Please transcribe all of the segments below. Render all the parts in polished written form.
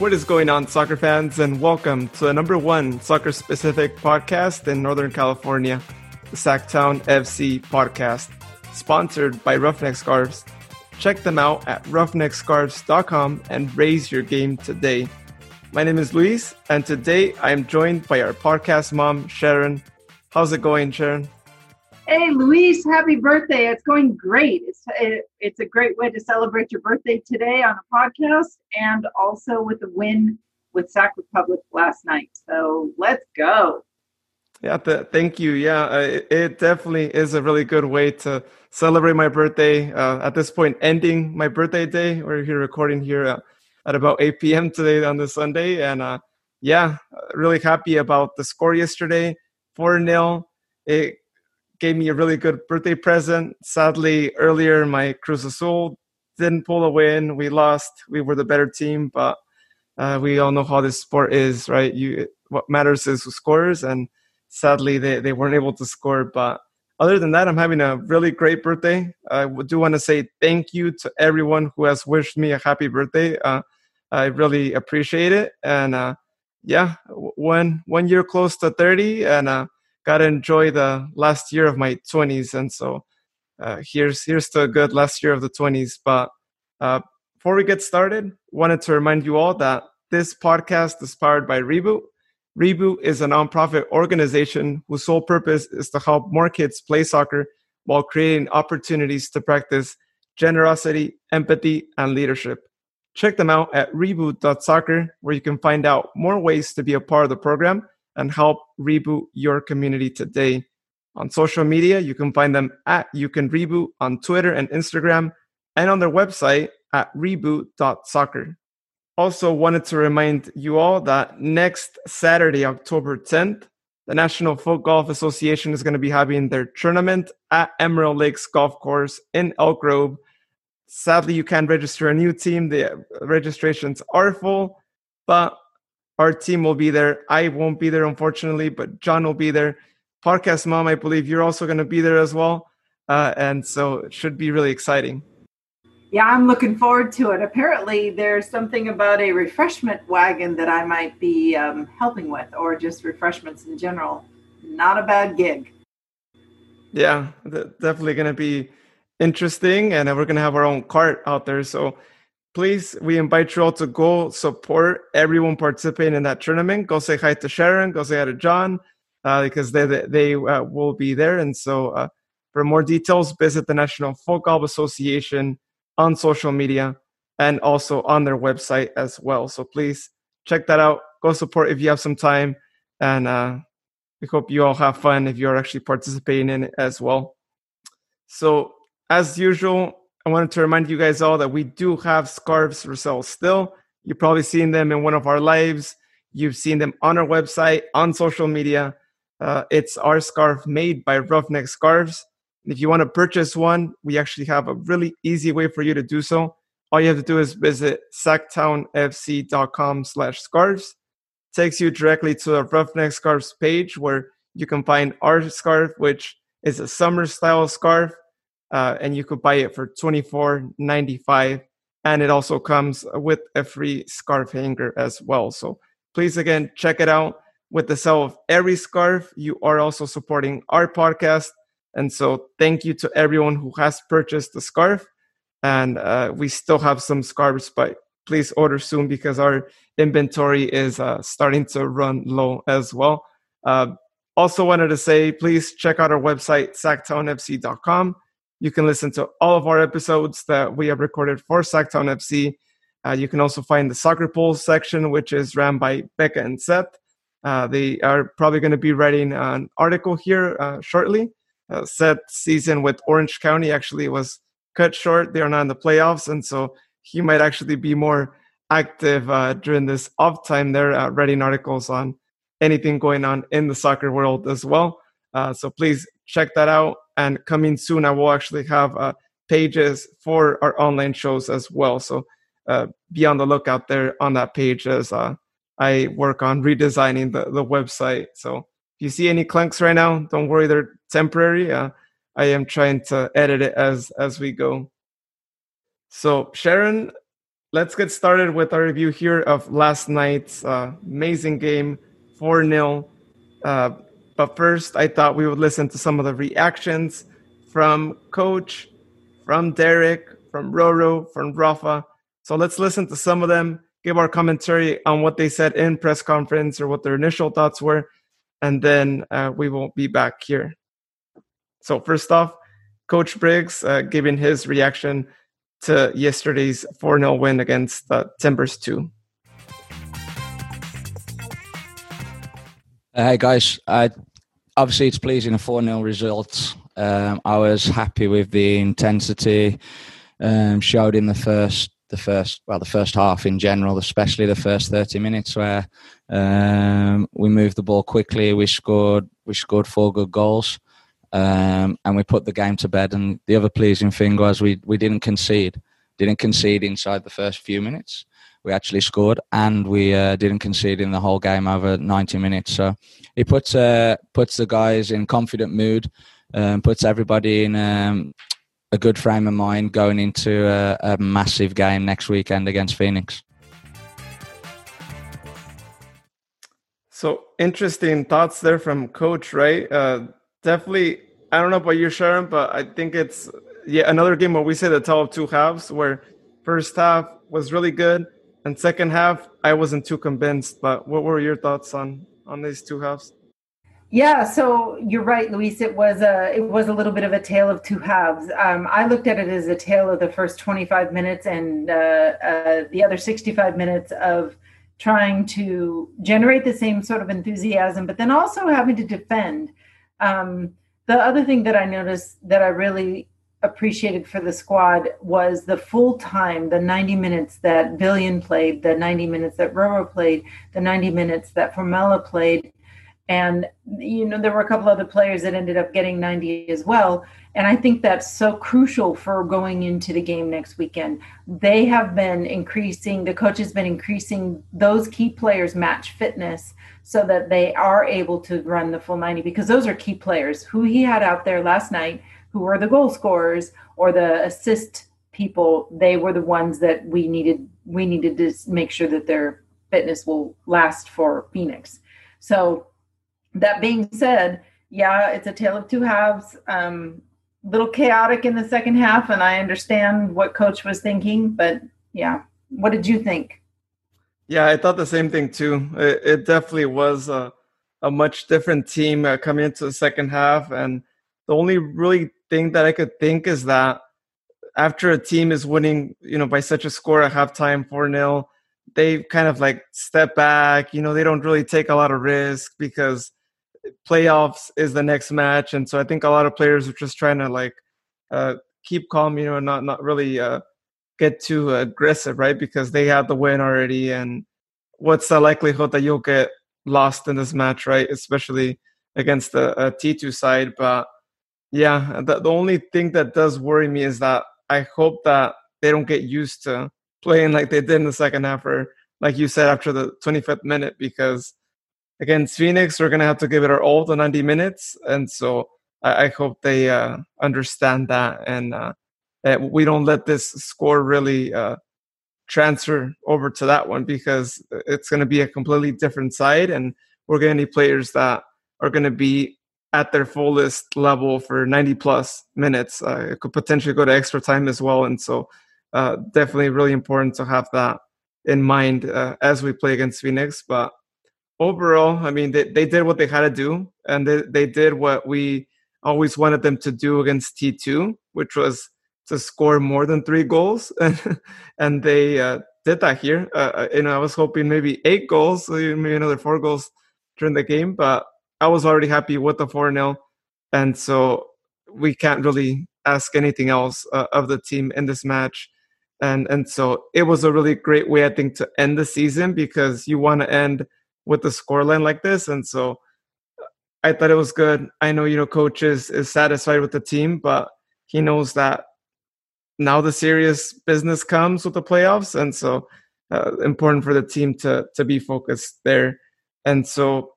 What is going on, soccer fans, and welcome to the number one soccer-specific podcast in Northern California, the Sactown FC podcast, sponsored by Roughneck Scarves. Check them out at roughneckscarves.com and raise your game today. My name is Luis, and today I am joined by our podcast mom, Sharon. How's it going, Sharon? Hey, Luis, happy birthday. It's going great. It's a great way to celebrate your birthday today on a podcast and also with a win with Sac Republic last night. So let's go. Yeah, thank you. Yeah, it definitely is a really good way to celebrate my birthday. At this point, ending my birthday day. We're here recording here at about 8 p.m. today on this Sunday. And really happy about the score yesterday, 4-0. It gave me a really good birthday present. Sadly, earlier, my Cruz Azul didn't pull a win. We lost. We were the better team, but we all know how this sport is, right? What matters is who scores, and sadly, they weren't able to score. But other than that, I'm having a really great birthday. I do want to say thank you to everyone who has wished me a happy birthday. I really appreciate it. And one year close to 30, and got to enjoy the last year of my 20s, and so here's to a good last year of the 20s. But before we get started, wanted to remind you all that this podcast is powered by Reboot. Reboot is a nonprofit organization whose sole purpose is to help more kids play soccer while creating opportunities to practice generosity, empathy, and leadership. Check them out at reboot.soccer, where you can find out more ways to be a part of the program and help reboot your community today. On social media, you can find them at You Can Reboot on Twitter and Instagram, and on their website at reboot.soccer. Also wanted to remind you all that next Saturday, October 10th, the National Folk Golf Association is going to be having their tournament at Emerald Lakes Golf Course in Elk Grove. Sadly, you can't register a new team. The registrations are full, but our team will be there. I won't be there, unfortunately, but John will be there. Podcast Mom, I believe you're also going to be there as well. And so it should be really exciting. Yeah, I'm looking forward to it. Apparently, there's something about a refreshment wagon that I might be helping with, or just refreshments in general. Not a bad gig. Yeah, definitely going to be interesting. And we're going to have our own cart out there. So please, we invite you all to go support everyone participating in that tournament. Go say hi to Sharon. Go say hi to John, because they will be there. And so for more details, visit the National Folk Golf Association on social media and also on their website as well. So please check that out. Go support if you have some time. And we hope you all have fun if you're actually participating in it as well. So as usual, I wanted to remind you guys all that we do have scarves for sale still. You've probably seen them in one of our lives. You've seen them on our website, on social media. It's our scarf made by Roughneck Scarves. And if you want to purchase one, we actually have a really easy way for you to do so. All you have to do is visit SACTownFC.com/scarves. Takes you directly to the Roughneck Scarves page, where you can find our scarf, which is a summer-style scarf. And you could buy it for $24.95, and it also comes with a free scarf hanger as well. So please, again, check it out. With the sale of every scarf, you are also supporting our podcast, and so thank you to everyone who has purchased the scarf. And we still have some scarves, but please order soon because our inventory is starting to run low as well. Also wanted to say, please check out our website, SACTownFC.com. You can listen to all of our episodes that we have recorded for Sactown FC. You can also find the Soccer Pool section, which is run by Becca and Seth. They are probably going to be writing an article here shortly. Seth's season with Orange County actually was cut short. They are not in the playoffs, and so he might actually be more active during this off time there, writing articles on anything going on in the soccer world as well. So please check that out. And coming soon, I will actually have pages for our online shows as well. So be on the lookout there on that page as I work on redesigning the website. So if you see any clunks right now, don't worry, they're temporary. I am trying to edit it as we go. So Sharon, Let's get started with our review here of last night's amazing game, 4-0. But first, I thought we would listen to some of the reactions from Coach, from Derek, from Roro, from Rafa. So let's listen to some of them, give our commentary on what they said in press conference or what their initial thoughts were, and then we will be back here. So first off, Coach Briggs giving his reaction to yesterday's 4-0 win against Timbers 2. Hey guys, obviously it's pleasing a 4-0 result. I was happy with the intensity showed in the first half in general, especially the first 30 minutes where we moved the ball quickly. We scored four good goals. And we put the game to bed. And the other pleasing thing was we didn't concede inside the first few minutes. We actually scored, and we didn't concede in the whole game over 90 minutes. So it puts the guys in confident mood, puts everybody in a good frame of mind going into a massive game next weekend against Phoenix. So interesting thoughts there from Coach, right? Definitely, I don't know about you, Sharon, but I think it's another game where we say the tale of two halves, where first half was really good and second half, I wasn't too convinced. But what were your thoughts on these two halves? Yeah, so you're right, Luis. It was a little bit of a tale of two halves. I looked at it as a tale of the first 25 minutes and the other 65 minutes of trying to generate the same sort of enthusiasm, but then also having to defend. The other thing that I noticed that I really appreciated for the squad was the full time, the 90 minutes that Billion played, the 90 minutes that Roro played, the 90 minutes that Formella played. And, you know, there were a couple other players that ended up getting 90 as well. And I think that's so crucial for going into the game next weekend. They have been increasing, the coach has been increasing those key players' match fitness so that they are able to run the full 90, because those are key players who he had out there last night, who were the goal scorers or the assist people. They were the ones that we needed to make sure that their fitness will last for Phoenix. So that being said, yeah, it's a tale of two halves. Little chaotic in the second half, and I understand what Coach was thinking, but yeah, what did you think? Yeah, I thought the same thing too. It definitely was a much different team coming into the second half, and the only really thing that I could think is that after a team is winning, you know, by such a score at halftime, 4-0, they kind of like step back. You know, they don't really take a lot of risk because playoffs is the next match, and so I think a lot of players are just trying to like keep calm, you know, and not really get too aggressive, right? Because they have the win already, and what's the likelihood that you'll get lost in this match, right? Especially against the T2 side. But yeah, the only thing that does worry me is that I hope that they don't get used to playing like they did in the second half, or like you said, after the 25th minute, because against Phoenix, we're going to have to give it our all the 90 minutes. And so I hope they understand that. And we don't let this score really transfer over to that one, because it's going to be a completely different side. And we're going to need players that are going to be at their fullest level for 90 plus minutes. It could potentially go to extra time as well. And so definitely really important to have that in mind as we play against Phoenix. But overall, I mean, they did what they had to do, and they did what we always wanted them to do against T2, which was to score more than 3 goals, and they did that here. You know, I was hoping maybe 8 goals, so maybe another 4 goals during the game, but I was already happy with the 4-0, and so we can't really ask anything else of the team in this match. And so it was a really great way, I think, to end the season, because you want to end with the scoreline like this. And so I thought it was good. I know, you know, Coach is satisfied with the team, but he knows that now the serious business comes with the playoffs. And so important for the team to be focused there. And so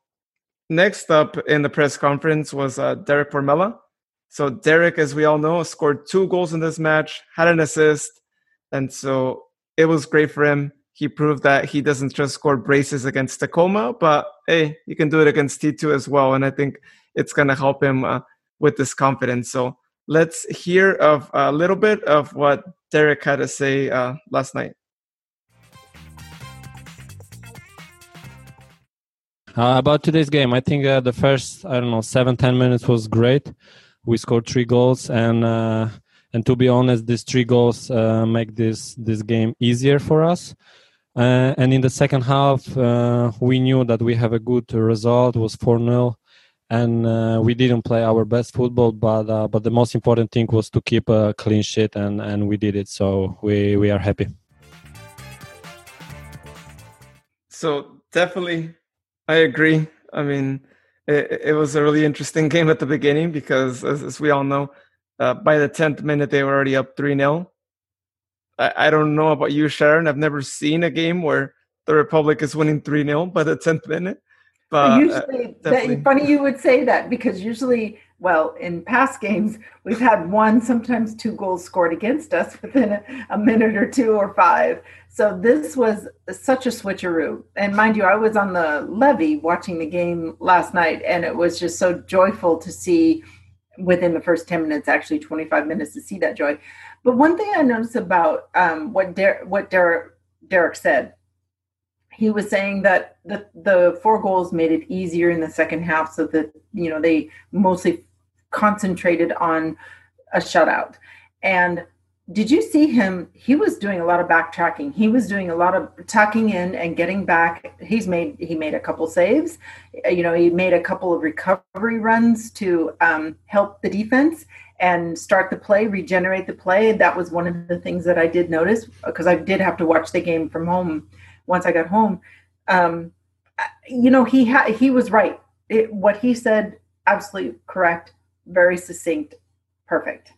next up in the press conference was Derek Formella. So Derek, as we all know, scored 2 goals in this match, had an assist. And so it was great for him. He proved that he doesn't just score braces against Tacoma, but hey, you can do it against T2 as well. And I think it's going to help him with this confidence. So let's hear of a little bit of what Derek had to say last night. About today's game, I think the first, 7-10 minutes was great. We scored 3 goals, and to be honest, these 3 goals make this game easier for us. And in the second half, we knew that we have a good result. It was 4-0, and we didn't play our best football. But the most important thing was to keep a clean sheet, and we did it. So we are happy. So definitely, I agree. I mean, it was a really interesting game at the beginning because, as we all know, by the 10th minute, they were already up 3-0. I don't know about you, Sharon. I've never seen a game where the Republic is winning 3-0 by the 10th minute. But usually, funny you would say that because usually, in past games, we've had 1, sometimes 2 goals scored against us within a minute or 2 or 5. So this was such a switcheroo. And mind you, I was on the levee watching the game last night, and it was just so joyful to see within the first 10 minutes, actually 25 minutes to see that joy. But one thing I noticed about what Derek said, he was saying that the 4 goals made it easier in the second half so that, they mostly concentrated on a shutout. And did you see him? He was doing a lot of backtracking. He was doing a lot of tucking in and getting back. He made a couple saves. He made a couple of recovery runs to help the defense and start the play, regenerate the play. That was one of the things that I did notice because I did have to watch the game from home once I got home. He was right. What he said, absolutely correct, very succinct, perfect.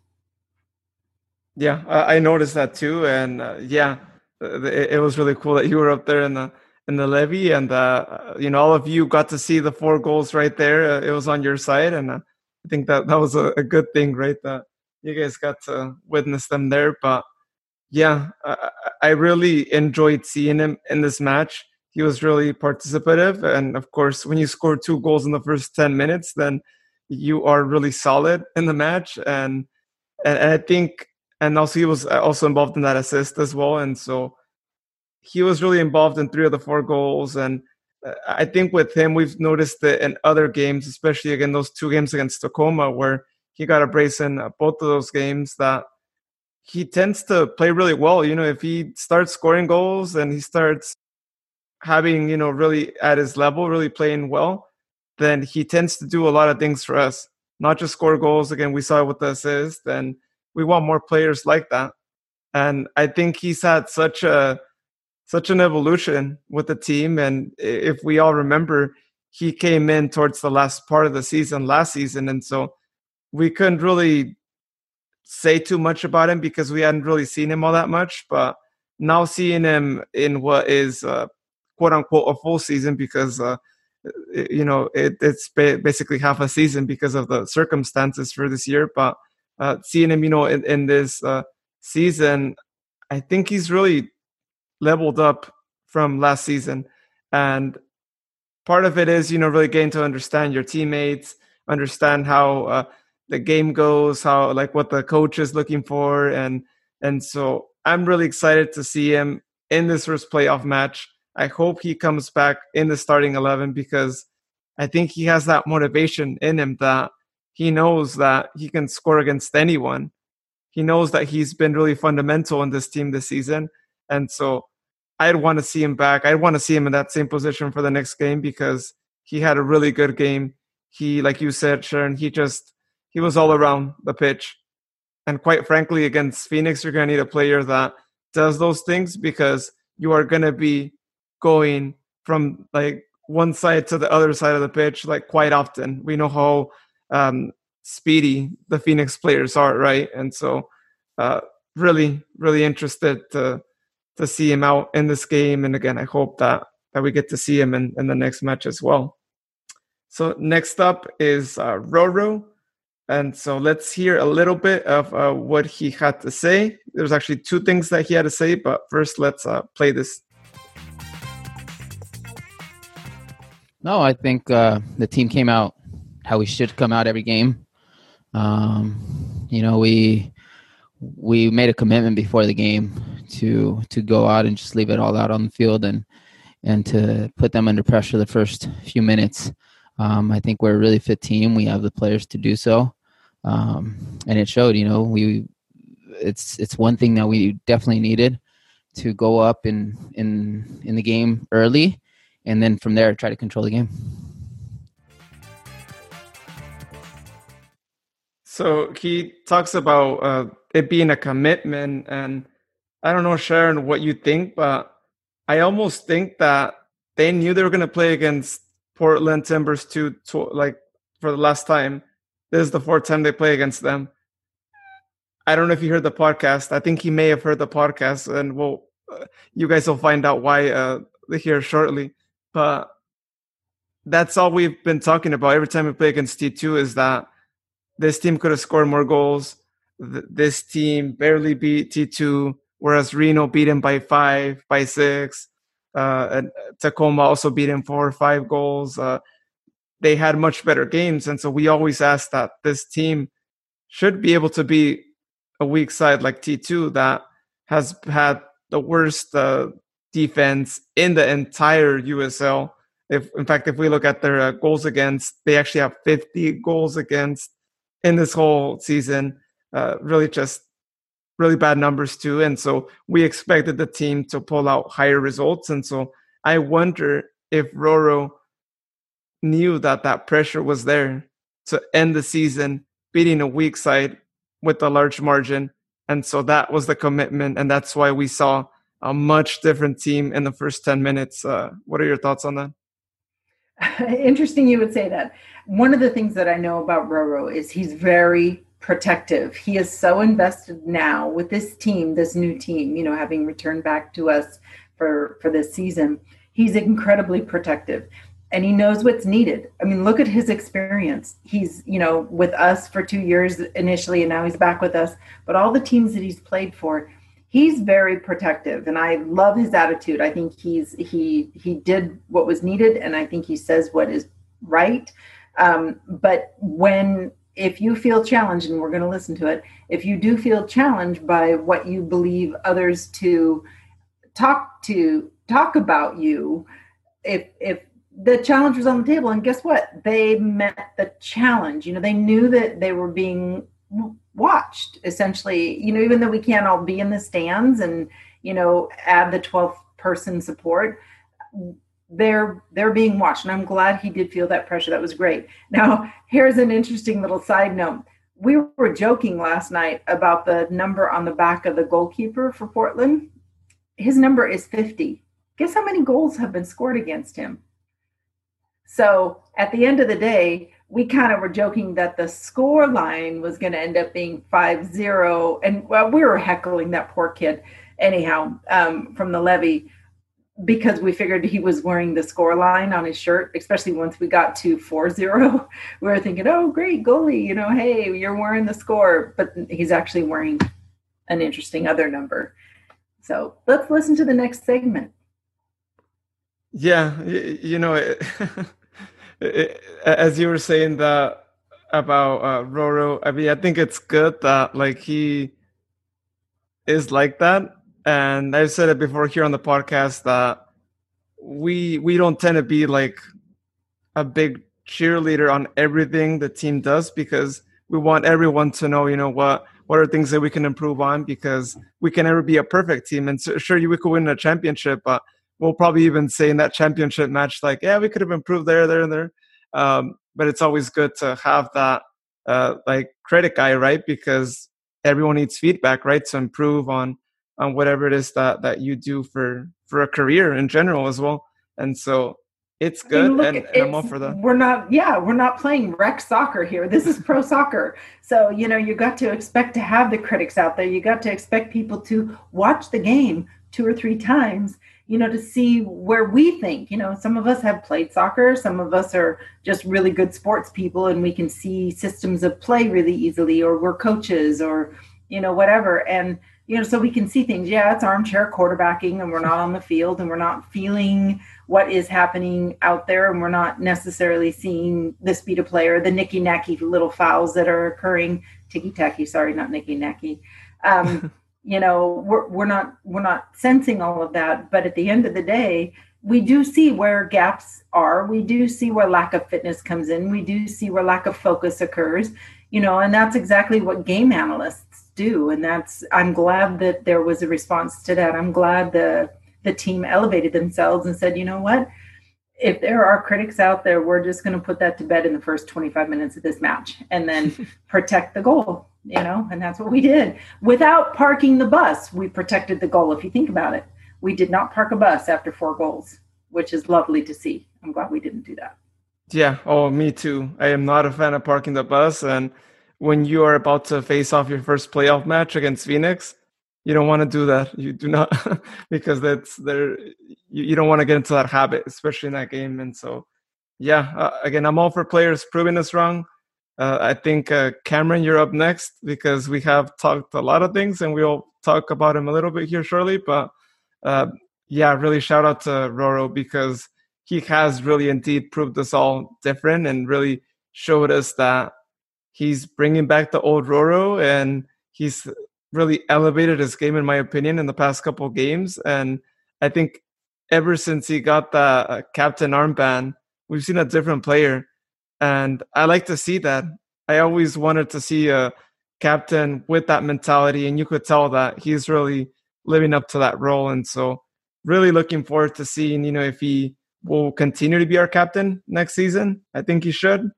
Yeah, I noticed that too, and it was really cool that you were up there in the levee, and all of you got to see the 4 goals right there. It was on your side, and I think that was a good thing, right? That you guys got to witness them there. But yeah, I really enjoyed seeing him in this match. He was really participative, and of course, when you score 2 goals in the first 10 minutes, then you are really solid in the match, and I think. And also he was also involved in that assist as well. And so he was really involved in 3 of the 4 goals. And I think with him, we've noticed that in other games, especially again, those 2 games against Tacoma, where he got a brace in both of those games, that he tends to play really well. If he starts scoring goals and he starts having, really at his level, really playing well, then he tends to do a lot of things for us, not just score goals. Again, we saw it with the assist, and we want more players like that. And I think he's had such an evolution with the team. And if we all remember, he came in towards the last part of the season last season. And so we couldn't really say too much about him because we hadn't really seen him all that much. But now seeing him in what is quote unquote a full season because, it's basically half a season because of the circumstances for this year. But seeing him, in this season, I think he's really leveled up from last season. And part of it is, really getting to understand your teammates, understand how the game goes, how what the coach is looking for, and so I'm really excited to see him in this first playoff match. I hope he comes back in the starting 11 because I think he has that motivation in him that. He knows that he can score against anyone. He knows that he's been really fundamental in this team this season. And so I'd want to see him back. I'd want to see him in that same position for the next game because he had a really good game. He, like you said, Sharon, he was all around the pitch. And quite frankly, against Phoenix, you're going to need a player that does those things because you are going to be going from one side to the other side of the pitch quite often. We know how speedy the Phoenix players are, right? And so really, really interested to see him out in this game. And again, I hope that we get to see him in the next match as well. So next up is Roro. And so let's hear a little bit of what he had to say. there's actually two things that he had to say, but first let's play this. No, I think the team came out how we should come out every game. You know, we made a commitment before the game to go out and just leave it all out on the field and to put them under pressure the first few minutes. I think we're a really fit team. We have the players to do so. And it showed, you know, it's one thing that we definitely needed to go up in the game early. And then from there, try to control the game. So he talks about it being a commitment, and I don't know, Sharon, what you think, but I almost think that they knew they were going to play against Portland Timbers 2, like for the last time. This is the fourth time they play against them. I don't know if you heard the podcast. I think he may have heard the podcast, and you guys will find out why here shortly. But that's all we've been talking about every time we play against T2 is that this team could have scored more goals. This team barely beat T2, whereas Reno beat him by 5, by 6. And Tacoma also beat him 4 or 5 goals. They had much better games. And so we always ask that this team should be able to be a weak side like T2 that has had the worst defense in the entire USL. In fact, if we look at their goals against, they actually have 50 goals against in this whole season. Really bad numbers too. And so we expected the team to pull out higher results. And so I wonder if Roro knew that pressure was there to end the season, beating a weak side with a large margin. And so that was the commitment. And that's why we saw a much different team in the first 10 minutes. What are your thoughts on that? Interesting you would say that. One of the things that I know about Roro is he's very protective. He is so invested now with this team, this new team, you know, having returned back to us for this season. He's incredibly protective and he knows what's needed. I mean, look at his experience. He's, you know, with us for 2 years initially, and now he's back with us, but all the teams that he's played for, he's very protective, and I love his attitude. I think he did what was needed, and I think he says what is right. But if you feel challenged, and we're going to listen to it, if you do feel challenged by what you believe others to talk about you, if the challenge was on the table, and guess what? They met the challenge. You know, they knew that they were being watched, essentially. You know, even though we can't all be in the stands and, you know, add the 12th person support, they're being watched, and I'm glad he did feel that pressure. That was great. Now, here's an interesting little side note. We were joking last night about the number on the back of the goalkeeper for Portland. His number is 50. Guess how many goals have been scored against him? So at the end of the day, we kind of were joking that the score line was going to end up being 5-0. And well, we were heckling that poor kid anyhow from the levy, because we figured he was wearing the score line on his shirt, especially once we got to 4-0. We were thinking, oh, great goalie, you know, hey, you're wearing the score. But he's actually wearing an interesting other number. So let's listen to the next segment. Yeah, you know, as you were saying that about Roro, I mean, I think it's good that like he is like that, and I've said it before here on the podcast that we don't tend to be like a big cheerleader on everything the team does, because we want everyone to know, you know, what are things that we can improve on, because we can never be a perfect team. And so, sure, we could win a championship, but we'll probably even say in that championship match, like, yeah, we could have improved there, and there. But it's always good to have that, like, critic eye, right? Because everyone needs feedback, right? To improve on whatever it is that you do for a career in general as well. And so it's good, and I'm all for that. We're not playing rec soccer here. This is pro soccer. So, you know, you got to expect to have the critics out there. You got to expect people to watch the game 2 or 3 times, you know, to see where we think. You know, some of us have played soccer. Some of us are just really good sports people, and we can see systems of play really easily, or we're coaches, or you know, whatever. And, you know, so we can see things. Yeah, it's armchair quarterbacking, and we're not on the field, and we're not feeling what is happening out there, and we're not necessarily seeing the speed of play or the nicky-nacky little fouls that are occurring. Ticky-tacky, sorry, not nicky-nacky. You know, we're not sensing all of that. But at the end of the day, we do see where gaps are. We do see where lack of fitness comes in. We do see where lack of focus occurs, you know, and that's exactly what game analysts do. And that's, I'm glad that there was a response to that. I'm glad the team elevated themselves and said, you know what, if there are critics out there, we're just going to put that to bed in the first 25 minutes of this match and then protect the goal, you know, and that's what we did. Without parking the bus, we protected the goal. If you think about it, we did not park a bus after 4 goals, which is lovely to see. I'm glad we didn't do that. Yeah. Oh, me too. I am not a fan of parking the bus. And when you are about to face off your first playoff match against Phoenix, you don't want to do that. You do not, because that's there. You don't want to get into that habit, especially in that game. And so, yeah, again, I'm all for players proving us wrong. I think, Cameron, you're up next, because we have talked a lot of things and we'll talk about them a little bit here shortly. But yeah, really shout out to Roro, because he has really indeed proved us all different and really showed us that he's bringing back the old Roro, and he's really elevated his game, in my opinion, in the past couple of games. And I think ever since he got the captain armband, we've seen a different player. And I like to see that. I always wanted to see a captain with that mentality, and you could tell that he's really living up to that role. And so really looking forward to seeing, you know, if he will continue to be our captain next season. I think he should,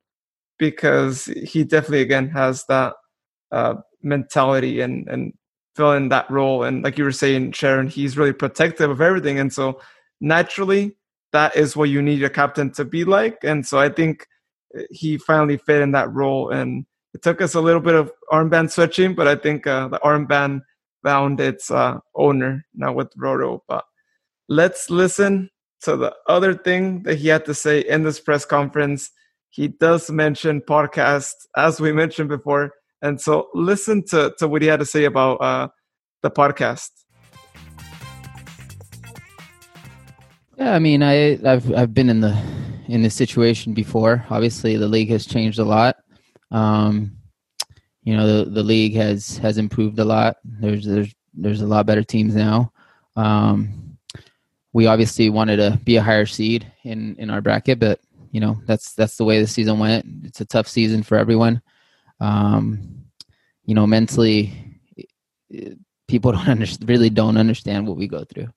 because he definitely, again, has that mentality and fill in that role. And like you were saying, Sharon, he's really protective of everything. And so naturally, that is what you need your captain to be like. And so I think he finally fit in that role. And it took us a little bit of armband switching, but I think the armband found its owner now with Roro. But let's listen to the other thing that he had to say in this press conference. He does mention podcasts, as we mentioned before. And so listen to what he had to say about the podcast. Yeah, I mean, I've been in this situation before. Obviously, the league has changed a lot. You know, the league has improved a lot. There's a lot better teams now. We obviously wanted to be a higher seed in our bracket, but you know, that's the way the season went. It's a tough season for everyone. You know, mentally, people really don't understand what we go through.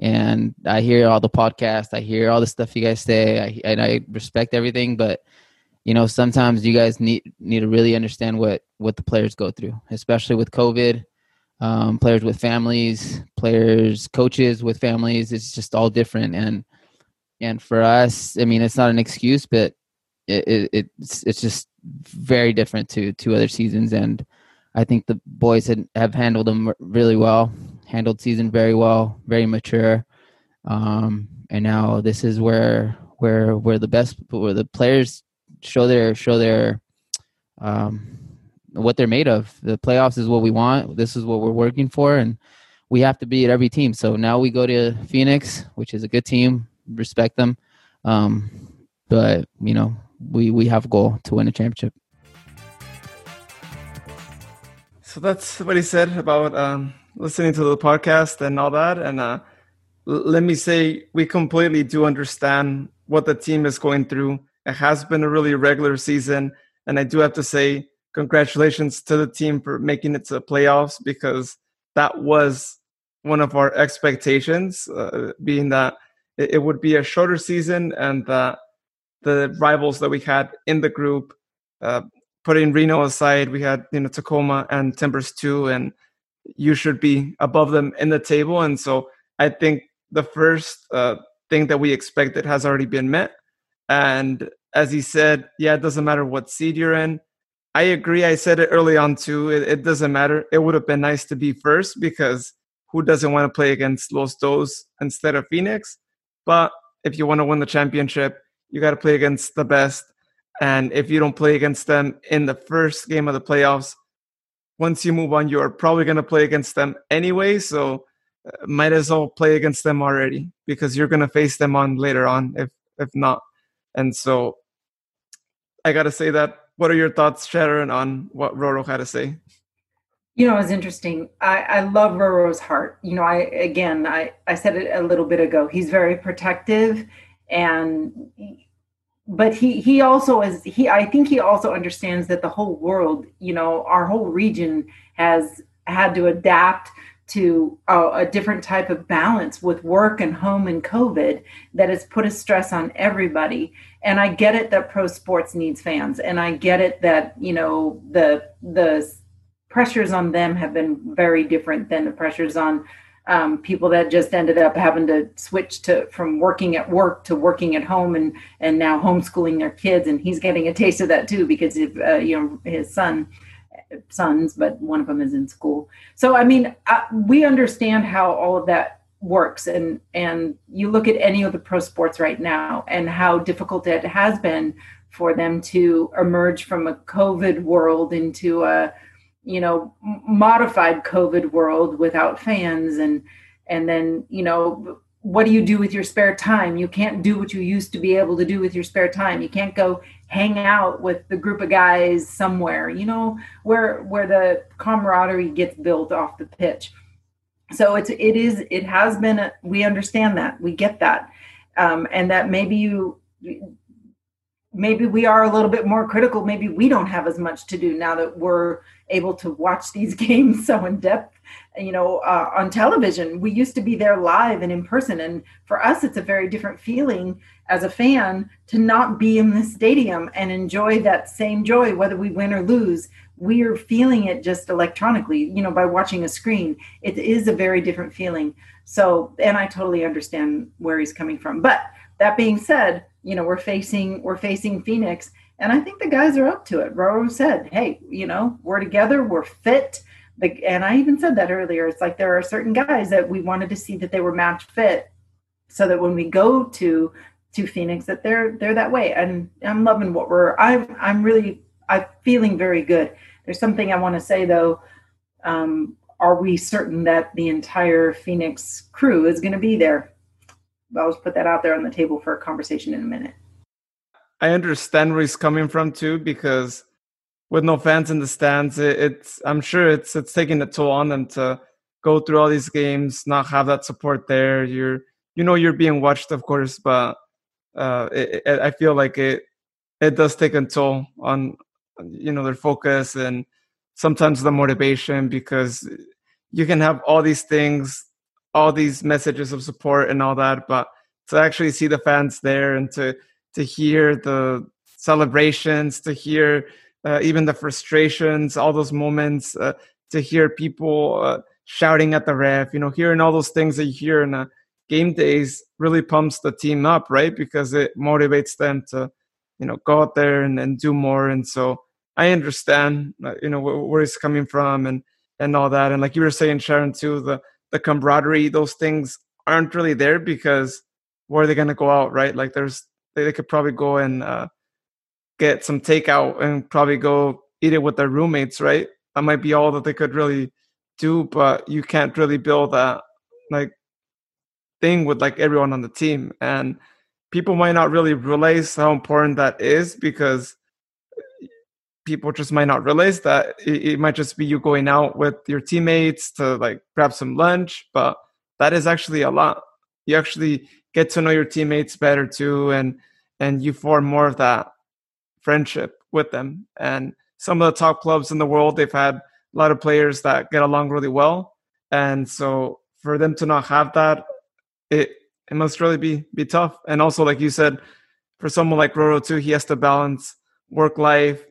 And I hear all the podcasts, I hear all the stuff you guys say, and I respect everything, but you know, sometimes you guys need to really understand what the players go through, especially with COVID, players with families, players, coaches with families. It's just all different. And for us, I mean, it's not an excuse, but it's just very different to other seasons. And I think the boys have handled them really well, handled season very well, very mature. And now this is where the players show their what they're made of. The playoffs is what we want. This is what we're working for, and we have to be at every team. So now we go to Phoenix, which is a good team. Respect them. But you know, we have a goal to win a championship. So that's what he said about listening to the podcast and all that. And let me say, we completely do understand what the team is going through. It has been a really regular season. And I do have to say congratulations to the team for making it to the playoffs, because that was one of our expectations, being that it would be a shorter season, and that the rivals that we had in the group, putting Reno aside, we had, you know, Tacoma and Timbers 2, and you should be above them in the table. And so I think the first thing that we expected has already been met. And as he said, yeah, it doesn't matter what seed you're in. I agree. I said it early on too. It doesn't matter. It would have been nice to be first, because who doesn't want to play against Los Dos instead of Phoenix? But if you want to win the championship, you got to play against the best. And if you don't play against them in the first game of the playoffs, once you move on, you are probably going to play against them anyway. So might as well play against them already, because you're going to face them on later on, if not. And so I got to say that. What are your thoughts, Sharon, on what Roro had to say? You know, it's interesting. I love Roro's heart. You know, I said it a little bit ago. He's very protective, but he also is. I think he also understands that the whole world, you know, our whole region has had to adapt to a different type of balance with work and home and COVID that has put a stress on everybody. And I get it that pro sports needs fans, and I get it that, you know, the pressures on them have been very different than the pressures on people that just ended up having to switch from working at work to working at home and now homeschooling their kids. And he's getting a taste of that too, because if his sons, but one of them is in school. So, I mean, we understand how all of that works. And you look at any of the pro sports right now and how difficult it has been for them to emerge from a COVID world into a, you know, modified COVID world without fans. And then, you know, what do you do with your spare time? You can't do what you used to be able to do with your spare time. You can't go hang out with the group of guys somewhere, you know, where the camaraderie gets built off the pitch. So it has been, we understand that, we get that. And that maybe we are a little bit more critical. Maybe we don't have as much to do now that we're able to watch these games so in depth, you know, on television. We used to be there live and in person. And for us, it's a very different feeling as a fan to not be in the stadium and enjoy that same joy, whether we win or lose. We are feeling it just electronically, you know, by watching a screen. It is a very different feeling. So, and I totally understand where he's coming from. But that being said, you know, we're facing Phoenix, and I think the guys are up to it. Roro said, hey, you know, we're together, we're fit. And I even said that earlier. It's like there are certain guys that we wanted to see that they were match fit, so that when we go to Phoenix, that they're that way. And I'm loving what I'm feeling very good. There's something I want to say though. Are we certain that the entire Phoenix crew is going to be there? I'll just put that out there on the table for a conversation in a minute. I understand where he's coming from too, because with no fans in the stands, I'm sure it's taking a toll on them to go through all these games, not have that support there. You're being watched, of course, but I feel like it does take a toll on, you know, their focus and sometimes the motivation, because you can have all these things, all these messages of support and all that, but to actually see the fans there and to hear the celebrations, to hear even the frustrations, all those moments, to hear people shouting at the ref, you know, hearing all those things that you hear in game days really pumps the team up, right? Because it motivates them to, you know, go out there and do more. And so I understand, you know, where it's coming from and all that. And like you were saying, Sharon, too, the camaraderie, those things aren't really there, because where are they going to go out, right? Like they could probably go and get some takeout and probably go eat it with their roommates, right? That might be all that they could really do, but you can't really build that like thing with like everyone on the team. And people might not really realize how important that is, because people just might not realize that it might just be you going out with your teammates to like grab some lunch, but that is actually a lot. You actually get to know your teammates better too, and you form more of that friendship with them. And some of the top clubs in the world, they've had a lot of players that get along really well, and so for them to not have that, it must really be tough. And also, like you said, for someone like Roro too, he has to balance work life.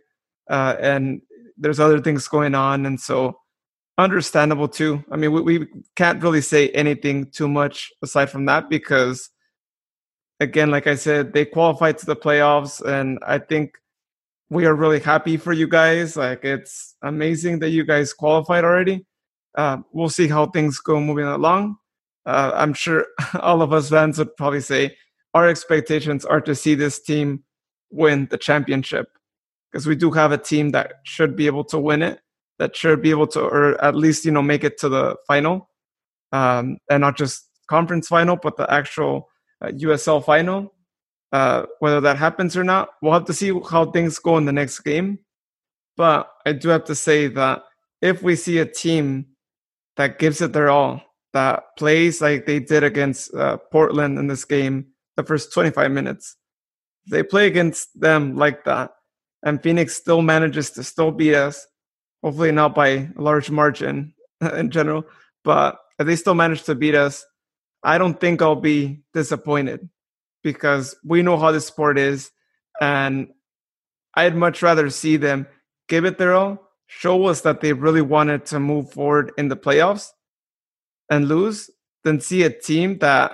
And there's other things going on, and so understandable too. I mean, we can't really say anything too much aside from that, because again, like I said, they qualified to the playoffs, and I think we are really happy for you guys. Like, it's amazing that you guys qualified already. We'll see how things go moving along. I'm sure all of us fans would probably say our expectations are to see this team win the championship, because we do have a team that should be able to win it. that should be able to, or at least, you know, make it to the final, and not just conference final, but the actual USL final. Whether that happens or not, we'll have to see how things go in the next game. But I do have to say that if we see a team that gives it their all, that plays like they did against Portland in this game, the first 25 minutes, they play against them like that, and Phoenix still manages to still beat us, hopefully not by a large margin in general, but if they still manage to beat us, I don't think I'll be disappointed, because we know how this sport is, and I'd much rather see them give it their all, show us that they really wanted to move forward in the playoffs and lose, than see a team that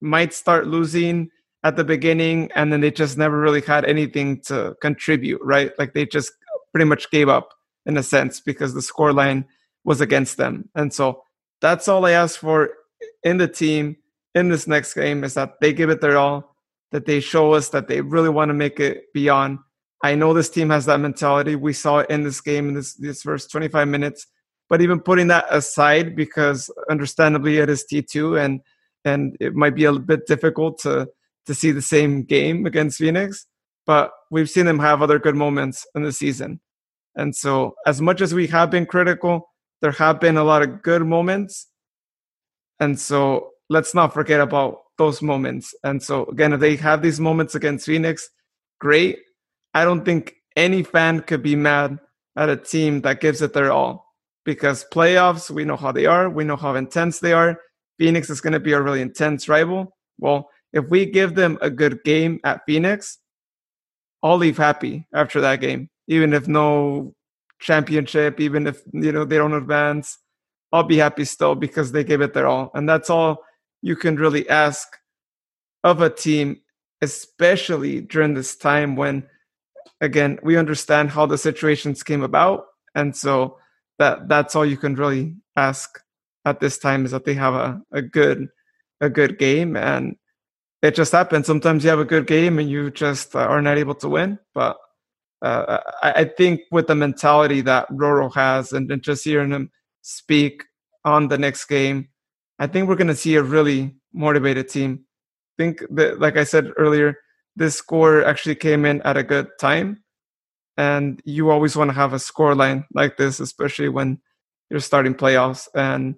might start losing at the beginning and then they just never really had anything to contribute, right? Like they just pretty much gave up in a sense because the scoreline was against them. And so that's all I ask for in the team in this next game, is that they give it their all, that they show us that they really want to make it beyond. I know this team has that mentality. We saw it in this game, in this first 25 minutes. But even putting that aside, because understandably it is T2 and it might be a bit difficult to see the same game against Phoenix, but we've seen them have other good moments in the season. And so as much as we have been critical, there have been a lot of good moments. And so let's not forget about those moments. And so again, if they have these moments against Phoenix, great. I don't think any fan could be mad at a team that gives it their all. Because playoffs, we know how they are. We know how intense they are. Phoenix is going to be a really intense rival. Well, if we give them a good game at Phoenix, I'll leave happy after that game. Even if no championship, even if, you know, they don't advance, I'll be happy still because they gave it their all. And that's all you can really ask of a team, especially during this time when, again, we understand how the situations came about. And so that's all you can really ask at this time, is that they have a good game. And it just happens. Sometimes you have a good game and you just are not able to win. But I think with the mentality that Roro has and just hearing him speak on the next game, I think we're going to see a really motivated team. I think that, like I said earlier, this score actually came in at a good time. And you always want to have a scoreline like this, especially when you're starting playoffs. And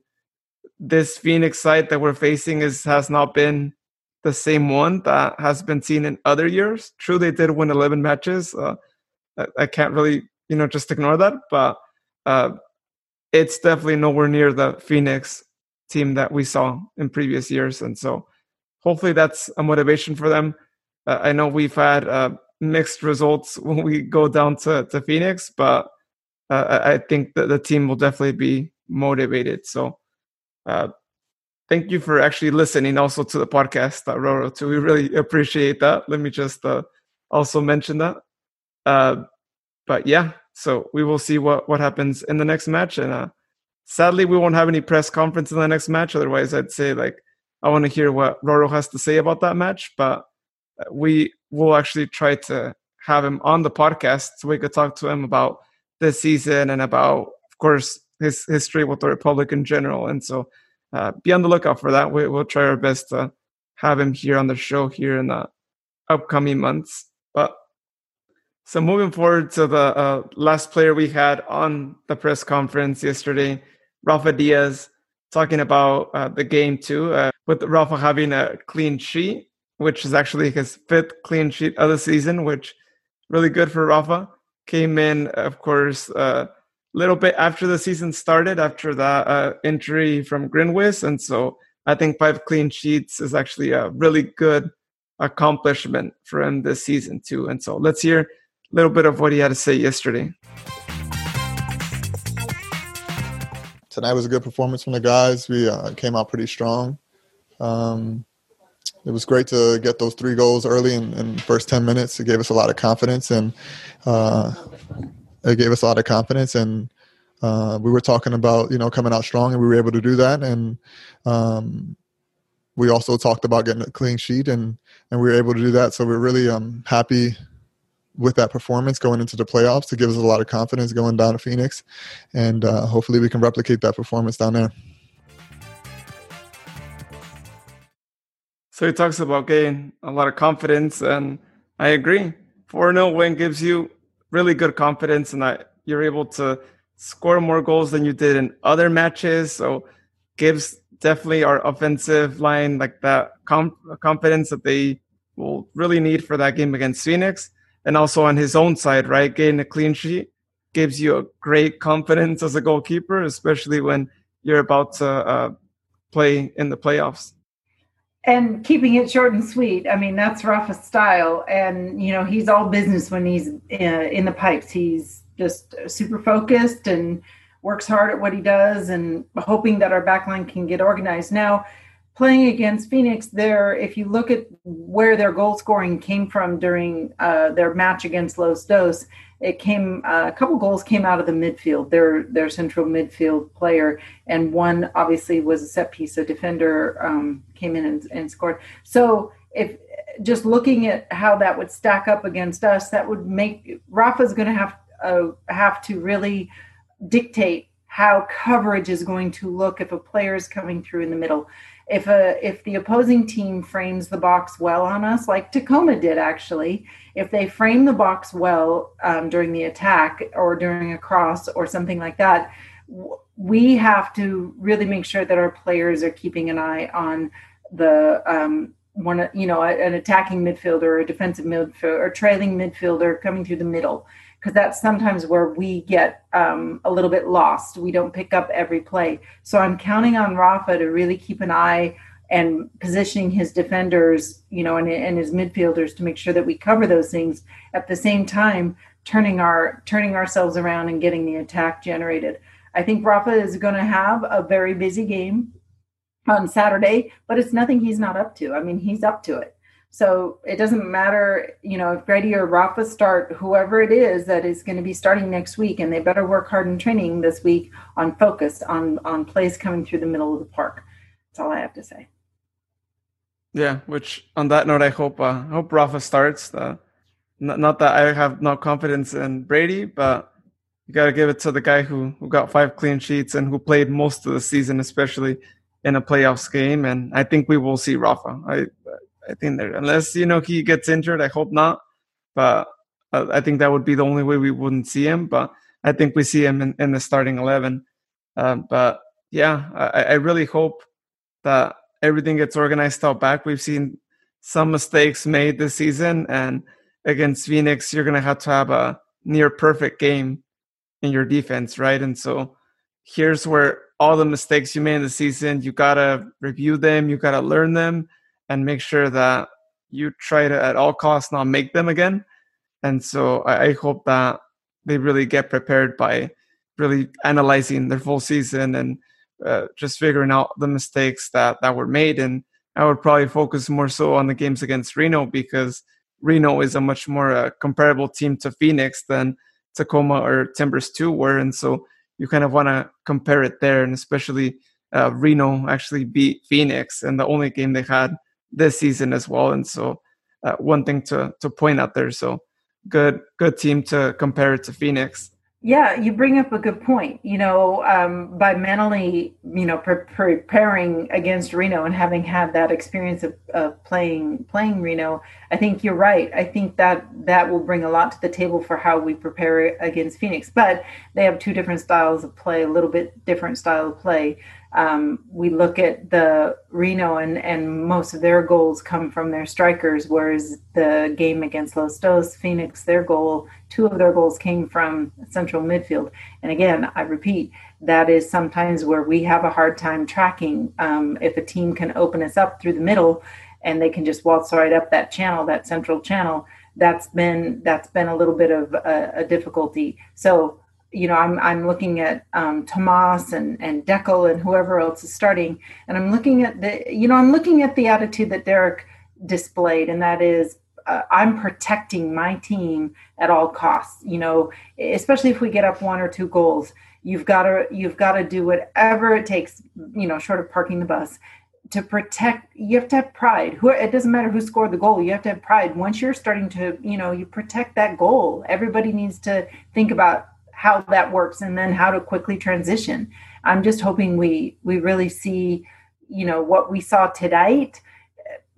this Phoenix side that we're facing has not been the same one that has been seen in other years. True, they did win 11 matches. I can't really, just ignore that. But it's definitely nowhere near the Phoenix team that we saw in previous years. And so hopefully that's a motivation for them. I know we've had mixed results when we go down to Phoenix, but I think that the team will definitely be motivated. So thank you for actually listening also to the podcast, Roro, too. We really appreciate that. Let me just also mention that. But yeah, so we will see what happens in the next match. And sadly, we won't have any press conference in the next match. Otherwise, I'd say I want to hear what Roro has to say about that match. But we will actually try to have him on the podcast so we could talk to him about this season and about, of course, his history with the Republic in general. And so be on the lookout for that. We'll try our best to have him here on the show here in the upcoming months. But so moving forward to the last player we had on the press conference yesterday, Rafa Diaz, talking about the game too, with Rafa having a clean sheet, which is actually his fifth clean sheet of the season, which really good for Rafa. Came in, of course, a little bit after the season started, after that injury from Grinwis. And so I think 5 clean sheets is actually a really good accomplishment for him this season too. And so let's hear a little bit of what he had to say yesterday. Tonight was a good performance from the guys. We came out pretty strong. It was great to get those 3 goals early in the first 10 minutes. It gave us a lot of confidence, and we were talking about, coming out strong, and we were able to do that. And we also talked about getting a clean sheet, and we were able to do that. So we're really happy with that performance going into the playoffs to give us a lot of confidence going down to Phoenix. And hopefully we can replicate that performance down there. So he talks about getting a lot of confidence, and I agree. 4-0 win gives you really good confidence, and that you're able to score more goals than you did in other matches. So gives definitely our offensive line like that confidence that they will really need for that game against Phoenix. And also on his own side, right, getting a clean sheet gives you a great confidence as a goalkeeper, especially when you're about to play in the playoffs. And keeping it short and sweet. I mean, that's Rafa's style. And, you know, he's all business when he's in the pipes. He's just super focused and works hard at what he does and hoping that our backline can get organized. Now, playing against Phoenix there, if you look at where their goal scoring came from during their match against Los Dos, it came a couple goals came out of the midfield, their central midfield player, and one obviously was a set piece. A defender came in and scored. So if just looking at how that would stack up against us, that would make Rafa's going to have to really dictate how coverage is going to look if a player is coming through in the middle. If the opposing team frames the box well on us, like Tacoma did actually, if they frame the box well during the attack or during a cross or something like that, we have to really make sure that our players are keeping an eye on the an attacking midfielder or a defensive midfielder or trailing midfielder coming through the middle, because that's sometimes where we get a little bit lost. We don't pick up every play. So I'm counting on Rafa to really keep an eye and positioning his defenders, you know, and his midfielders to make sure that we cover those things. At the same time, turning ourselves around and getting the attack generated. I think Rafa is going to have a very busy game on Saturday, but it's nothing he's not up to. I mean, he's up to it. So it doesn't matter, you know, if Grady or Rafa start, whoever it is that is going to be starting next week, and they better work hard in training this week on focus, on plays coming through the middle of the park. That's all I have to say. Yeah, which on that note, I hope Rafa starts. Not that I have no confidence in Brady, but you got to give it to the guy who got 5 clean sheets and who played most of the season, especially in a playoffs game. And I think we will see Rafa. I think that unless, you know, he gets injured, I hope not. But I think that would be the only way we wouldn't see him. But I think we see him in the starting 11. But yeah, I really hope that everything gets organized out back. We've seen some mistakes made this season. And against Phoenix, you're going to have a near perfect game in your defense, right? And so here's where all the mistakes you made in the season, you got to review them, you got to learn them, and make sure that you try to, at all costs, not make them again. And so I hope that they really get prepared by really analyzing their full season and just figuring out the mistakes that were made. And I would probably focus more so on the games against Reno, because Reno is a much more comparable team to Phoenix than Tacoma or Timbers 2 were. And so you kind of want to compare it there. And especially Reno actually beat Phoenix in the only game they had this season as well. And so one thing to point out there. So good team to compare it to Phoenix. Yeah, you bring up a good point. You know, by mentally, you know, preparing against Reno and having had that experience of playing Reno, I think you're right. I think that will bring a lot to the table for how we prepare against Phoenix. But they have two different styles of play, a little bit different style of play. We look at the Reno and most of their goals come from their strikers, whereas the game against Los Dos, Phoenix, two of their goals came from central midfield. And again, I repeat, that is sometimes where we have a hard time tracking. If a team can open us up through the middle and they can just waltz right up that channel, that central channel, that's been a little bit of a difficulty. So, you know, I'm looking at Tomas and Deco and whoever else is starting, and I'm looking at the attitude that Derek displayed, and that is I'm protecting my team at all costs. You know, especially if we get up 1 or 2 goals, you've got to do whatever it takes, you know, short of parking the bus, to protect, you have to have pride. It doesn't matter who scored the goal. You have to have pride. Once you're starting to, you protect that goal. Everybody needs to think about how that works and then how to quickly transition. I'm just hoping we really see, what we saw tonight.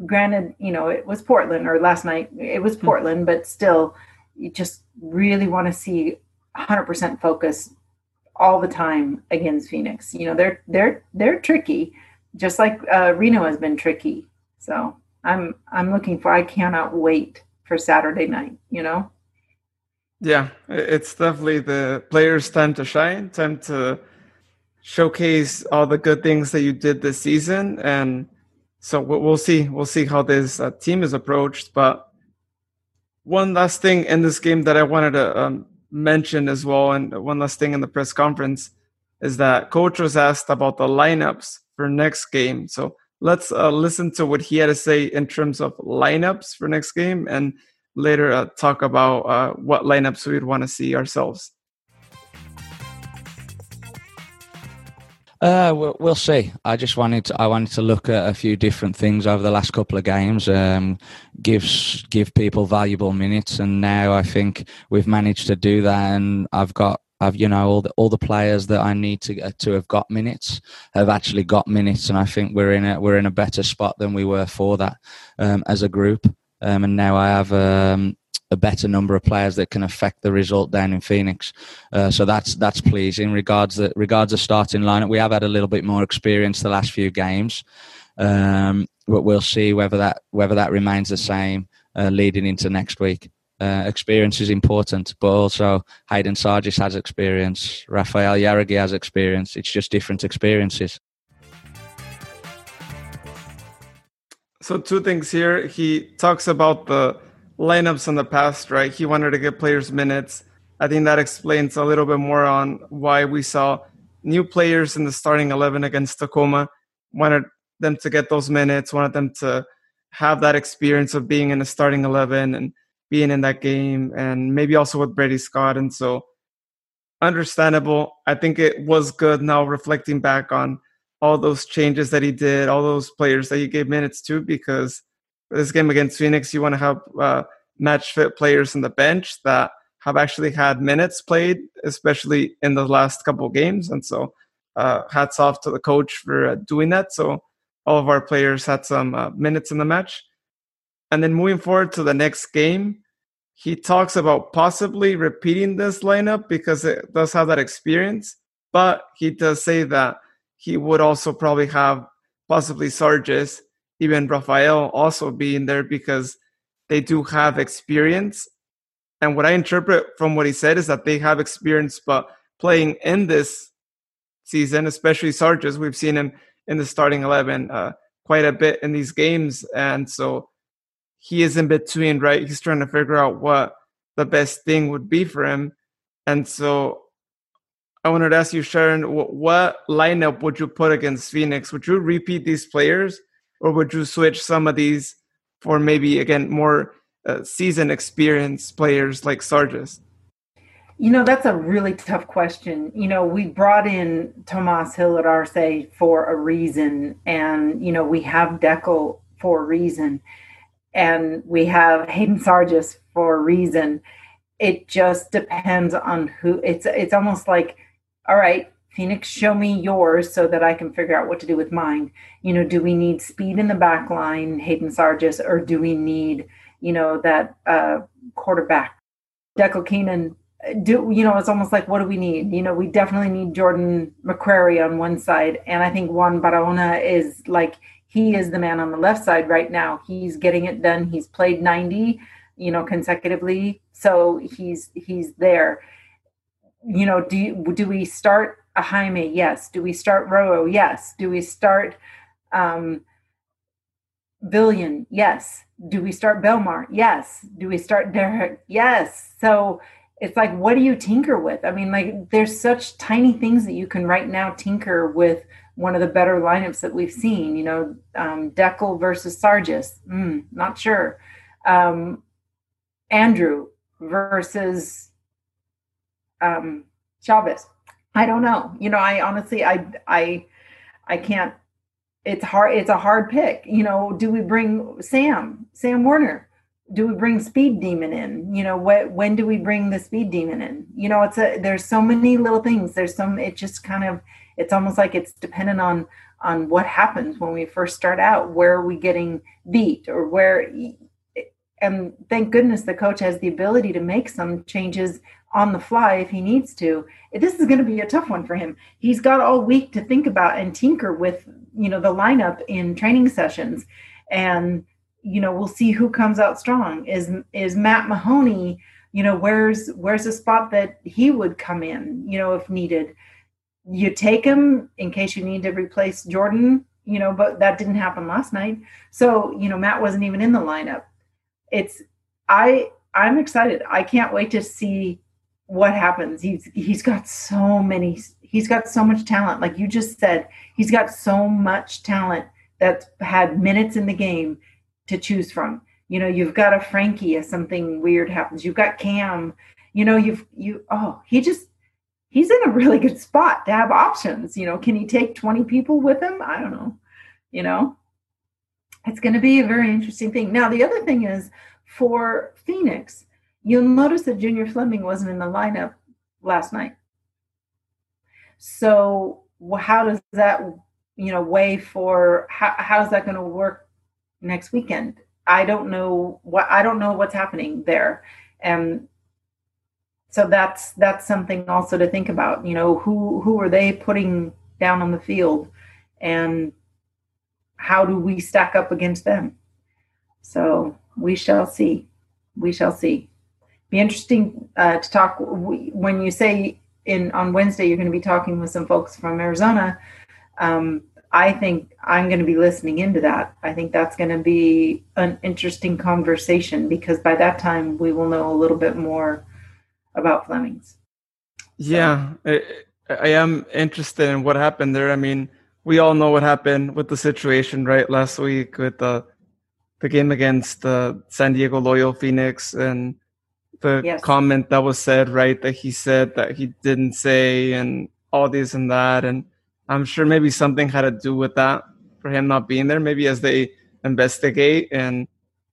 Granted, it was Portland, or last night it was Portland, but still, you just really want to see 100% focus all the time against Phoenix. They're tricky, just like Reno has been tricky. So I'm looking for, I cannot wait for Saturday night, Yeah, it's definitely the players' time to shine, time to showcase all the good things that you did this season. And so we'll see. We'll see how this team is approached. But one last thing in this game that I wanted to mention as well, and one last thing in the press conference, is that Coach was asked about the lineups for next game. So let's listen to what he had to say in terms of lineups for next game, and later talk about what lineups we'd want to see ourselves. We'll see. I wanted to look at a few different things over the last couple of games. Give people valuable minutes, and now I think we've managed to do that. And I've all the players that I need to have got minutes have actually got minutes, and I think we're in a better spot than we were for that as a group. And now I have a better number of players that can affect the result down in Phoenix. So that's pleasing. Regards the starting lineup, we have had a little bit more experience the last few games. But we'll see whether that remains the same leading into next week. Experience is important, but also Hayden Sargis has experience. Rafael Yaragi has experience. It's just different experiences. So two things here. He talks about the lineups in the past, right? He wanted to give players minutes. I think that explains a little bit more on why we saw new players in the starting 11 against Tacoma. Wanted them to get those minutes, wanted them to have that experience of being in the starting 11 and being in that game, and maybe also with Brady Scott. And so understandable. I think it was good now reflecting back on all those changes that he did, all those players that he gave minutes to, because this game against Phoenix, you want to have match-fit players on the bench that have actually had minutes played, especially in the last couple of games. And so hats off to the coach for doing that. So all of our players had some minutes in the match. And then moving forward to the next game, he talks about possibly repeating this lineup because it does have that experience. But he does say that he would also probably have possibly Sargis, even Rafael also being there because they do have experience. And what I interpret from what he said is that they have experience, but playing in this season, especially Sargis, we've seen him in the starting 11 quite a bit in these games. And so he is in between, right? He's trying to figure out what the best thing would be for him. And so I wanted to ask you, Sharon, what lineup would you put against Phoenix? Would you repeat these players? Or would you switch some of these for maybe, again, more seasoned experienced players like Sargis? That's a really tough question. We brought in Tomas Hilarse for a reason. And, we have Deco for a reason. And we have Hayden Sargis for a reason. It just depends on who. It's almost like, all right, Phoenix, show me yours so that I can figure out what to do with mine. Do we need speed in the back line, Hayden Sargis, or do we need, that quarterback? Deco Keenan, it's almost like, what do we need? We definitely need Jordan McCrary on one side. And I think Juan Barahona is like, he is the man on the left side right now. He's getting it done. He's played 90, consecutively. So he's there. Do we start a Jaime? Yes. Do we start Roro? Yes. Do we start Billion? Yes. Do we start Belmar? Yes. Do we start Derek? Yes. So it's like, what do you tinker with? I mean, like, there's such tiny things that you can right now tinker with one of the better lineups that we've seen. Deco versus Sargis. Not sure. Andrew versus Chavez. I don't know. I honestly, I can't it's hard. It's a hard pick. You know, do we bring Sam Warner? Do we bring Speed Demon in? You know, when do we bring the Speed Demon in? You know, there's so many little things. It just kind of, it's almost like it's dependent on what happens when we first start out. Where are we getting beat, or and thank goodness the coach has the ability to make some changes on the fly if he needs to. This is going to be a tough one for him. He's got all week to think about and tinker with, you know, the lineup in training sessions. And, you know, we'll see who comes out strong. Is Matt Mahoney, you know, where's a spot that he would come in, you know, if needed? You take him in case you need to replace Jordan, you know, but that didn't happen last night. So, you know, Matt wasn't even in the lineup. I'm excited. I can't wait to see what happens. He's got so much talent. Like you just said, he's got so much talent that's had minutes in the game to choose from. You know, you've got a Frankie if something weird happens. You've got Cam, you know, he's in a really good spot to have options. You know, can he take 20 people with him? I don't know, you know. It's going to be a very interesting thing. Now, the other thing is for Phoenix, you'll notice that Junior Fleming wasn't in the lineup last night. So how does that, you know, weigh for, how is that going to work next weekend? I don't know what's happening there. And so that's something also to think about, you know, who are they putting down on the field, and how do we stack up against them? So we shall see. Be interesting to talk. When you say on Wednesday you're going to be talking with some folks from Arizona, I think I'm going to be listening into that. I think that's going to be an interesting conversation, because by that time we will know a little bit more about Flemings. Yeah, so. I am interested in what happened there. I mean, we all know what happened with the situation, right? Last week with the game against San Diego Loyal Phoenix, and the comment that was said, right? That he said that he didn't say, and all this and that. And I'm sure maybe something had to do with that for him not being there. Maybe as they investigate, and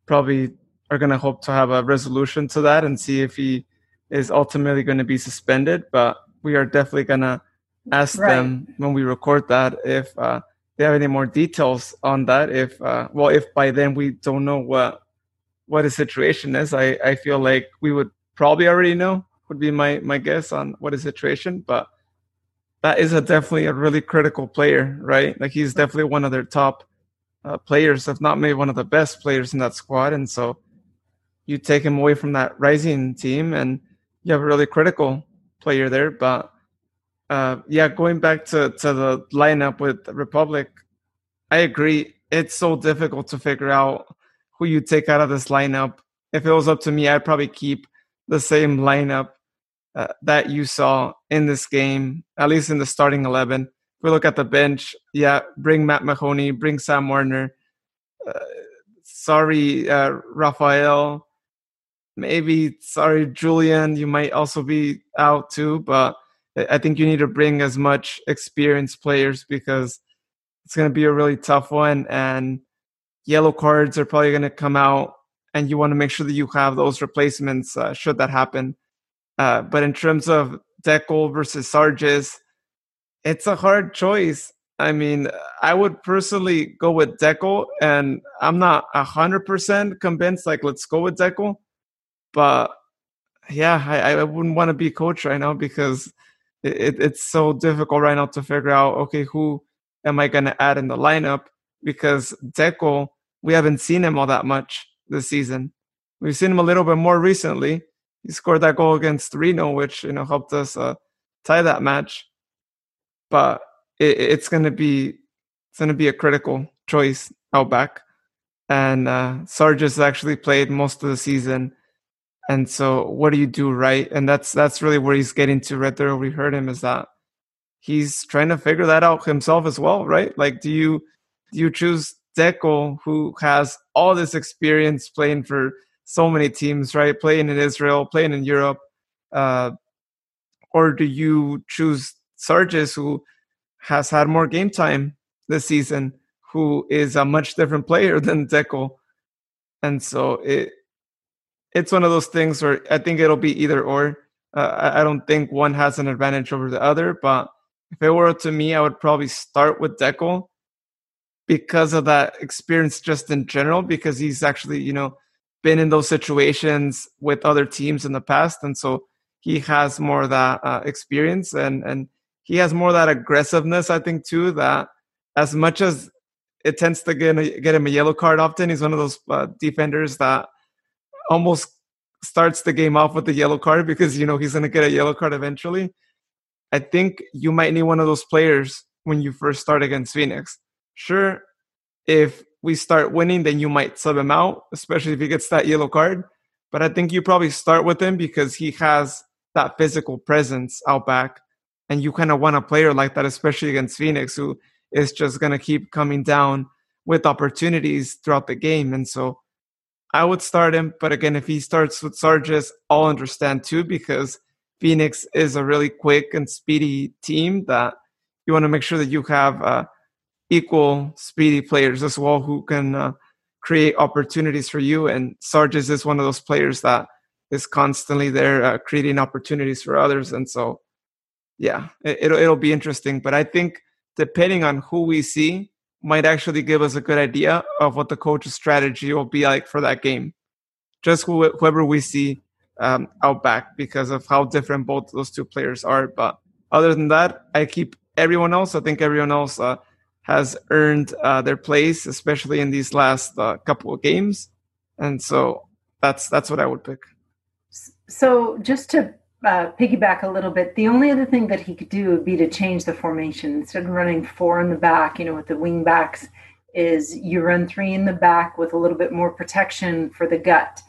probably are going to hope to have a resolution to that and see if he is ultimately going to be suspended. But we are definitely going to ask them when we record that if they have any more details on that. If by then we don't know what the situation is, I feel like we would probably already know, would be my guess on what the situation. But that is definitely a really critical player, right? Like he's definitely one of their top players, if not maybe one of the best players in that squad. And so you take him away from that rising team and you have a really critical player there. But going back to the lineup with Republic, I agree. It's so difficult to figure out who you take out of this lineup. If it was up to me, I'd probably keep the same lineup that you saw in this game, at least in the starting 11. If we look at the bench, bring Matt Mahoney, bring Sam Warner. Rafael. Maybe, Julian, you might also be out too, but I think you need to bring as much experienced players, because it's going to be a really tough one, and yellow cards are probably going to come out, and you want to make sure that you have those replacements should that happen. But in terms of Deco versus Sargis, it's a hard choice. I mean, I would personally go with Deco, and I'm not 100% convinced, like, let's go with Deco. But, I wouldn't want to be coach right now, because it's so difficult right now to figure out, okay, who am I going to add in the lineup? Because Deco, we haven't seen him all that much this season. We've seen him a little bit more recently. He scored that goal against Reno, which, you know, helped us tie that match. But it's going to be a critical choice out back. And Sargis actually played most of the season. And so what do you do, right? And that's really where he's getting to right there. We heard him is that he's trying to figure that out himself as well, right? Like, do you choose Deco, who has all this experience playing for so many teams, right? Playing in Israel, playing in Europe. Or do you choose Sargis, who has had more game time this season, who is a much different player than Deco. And so it's one of those things where I think it'll be either or. I don't think one has an advantage over the other, but if it were up to me, I would probably start with Deco because of that experience just in general, because he's actually, you know, been in those situations with other teams in the past. And so he has more of that experience, and he has more of that aggressiveness, I think, too, that as much as it tends to get him a yellow card often, he's one of those defenders that almost starts the game off with the yellow card because, you know, he's going to get a yellow card eventually. I think you might need one of those players when you first start against Phoenix. Sure, if we start winning, then you might sub him out, especially if he gets that yellow card. But I think you probably start with him because he has that physical presence out back. And you kind of want a player like that, especially against Phoenix, who is just going to keep coming down with opportunities throughout the game. And so I would start him. But again, if he starts with Sargis, I'll understand too, because Phoenix is a really quick and speedy team that you want to make sure that you have equal speedy players as well who can create opportunities for you. And Sargis is one of those players that is constantly there creating opportunities for others. And so, yeah, it'll be interesting. But I think depending on who we see might actually give us a good idea of what the coach's strategy will be like for that game. Just whoever we see out back, because of how different both those two players are. But other than that, I keep everyone else. I think everyone else has earned their place, especially in these last couple of games. And so that's what I would pick. So just to piggyback a little bit, the only other thing that he could do would be to change the formation. Instead of running four in the back, you know, with the wing backs, is you run three in the back with a little bit more protection for the gut.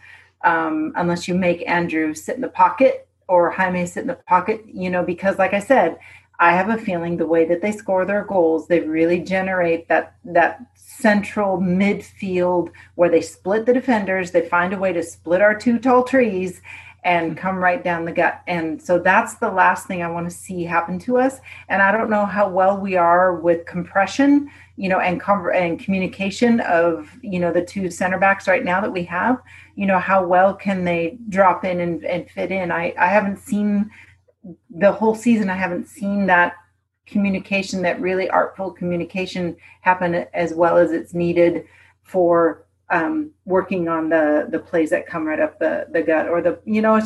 Unless you make Andrew sit in the pocket or Jaime sit in the pocket, you know, because like I said, I have a feeling the way that they score their goals, they really generate that central midfield where they split the defenders. They find a way to split our two tall trees and come right down the gut. And so that's the last thing I want to see happen to us. And I don't know how well we are with compression, you know, and communication of, you know, the two center backs right now that we have, you know, how well can they drop in and fit in? I haven't seen the whole season. I haven't seen that communication, that really artful communication happen as well as it's needed for working on the plays that come right up the gut, or the, you know,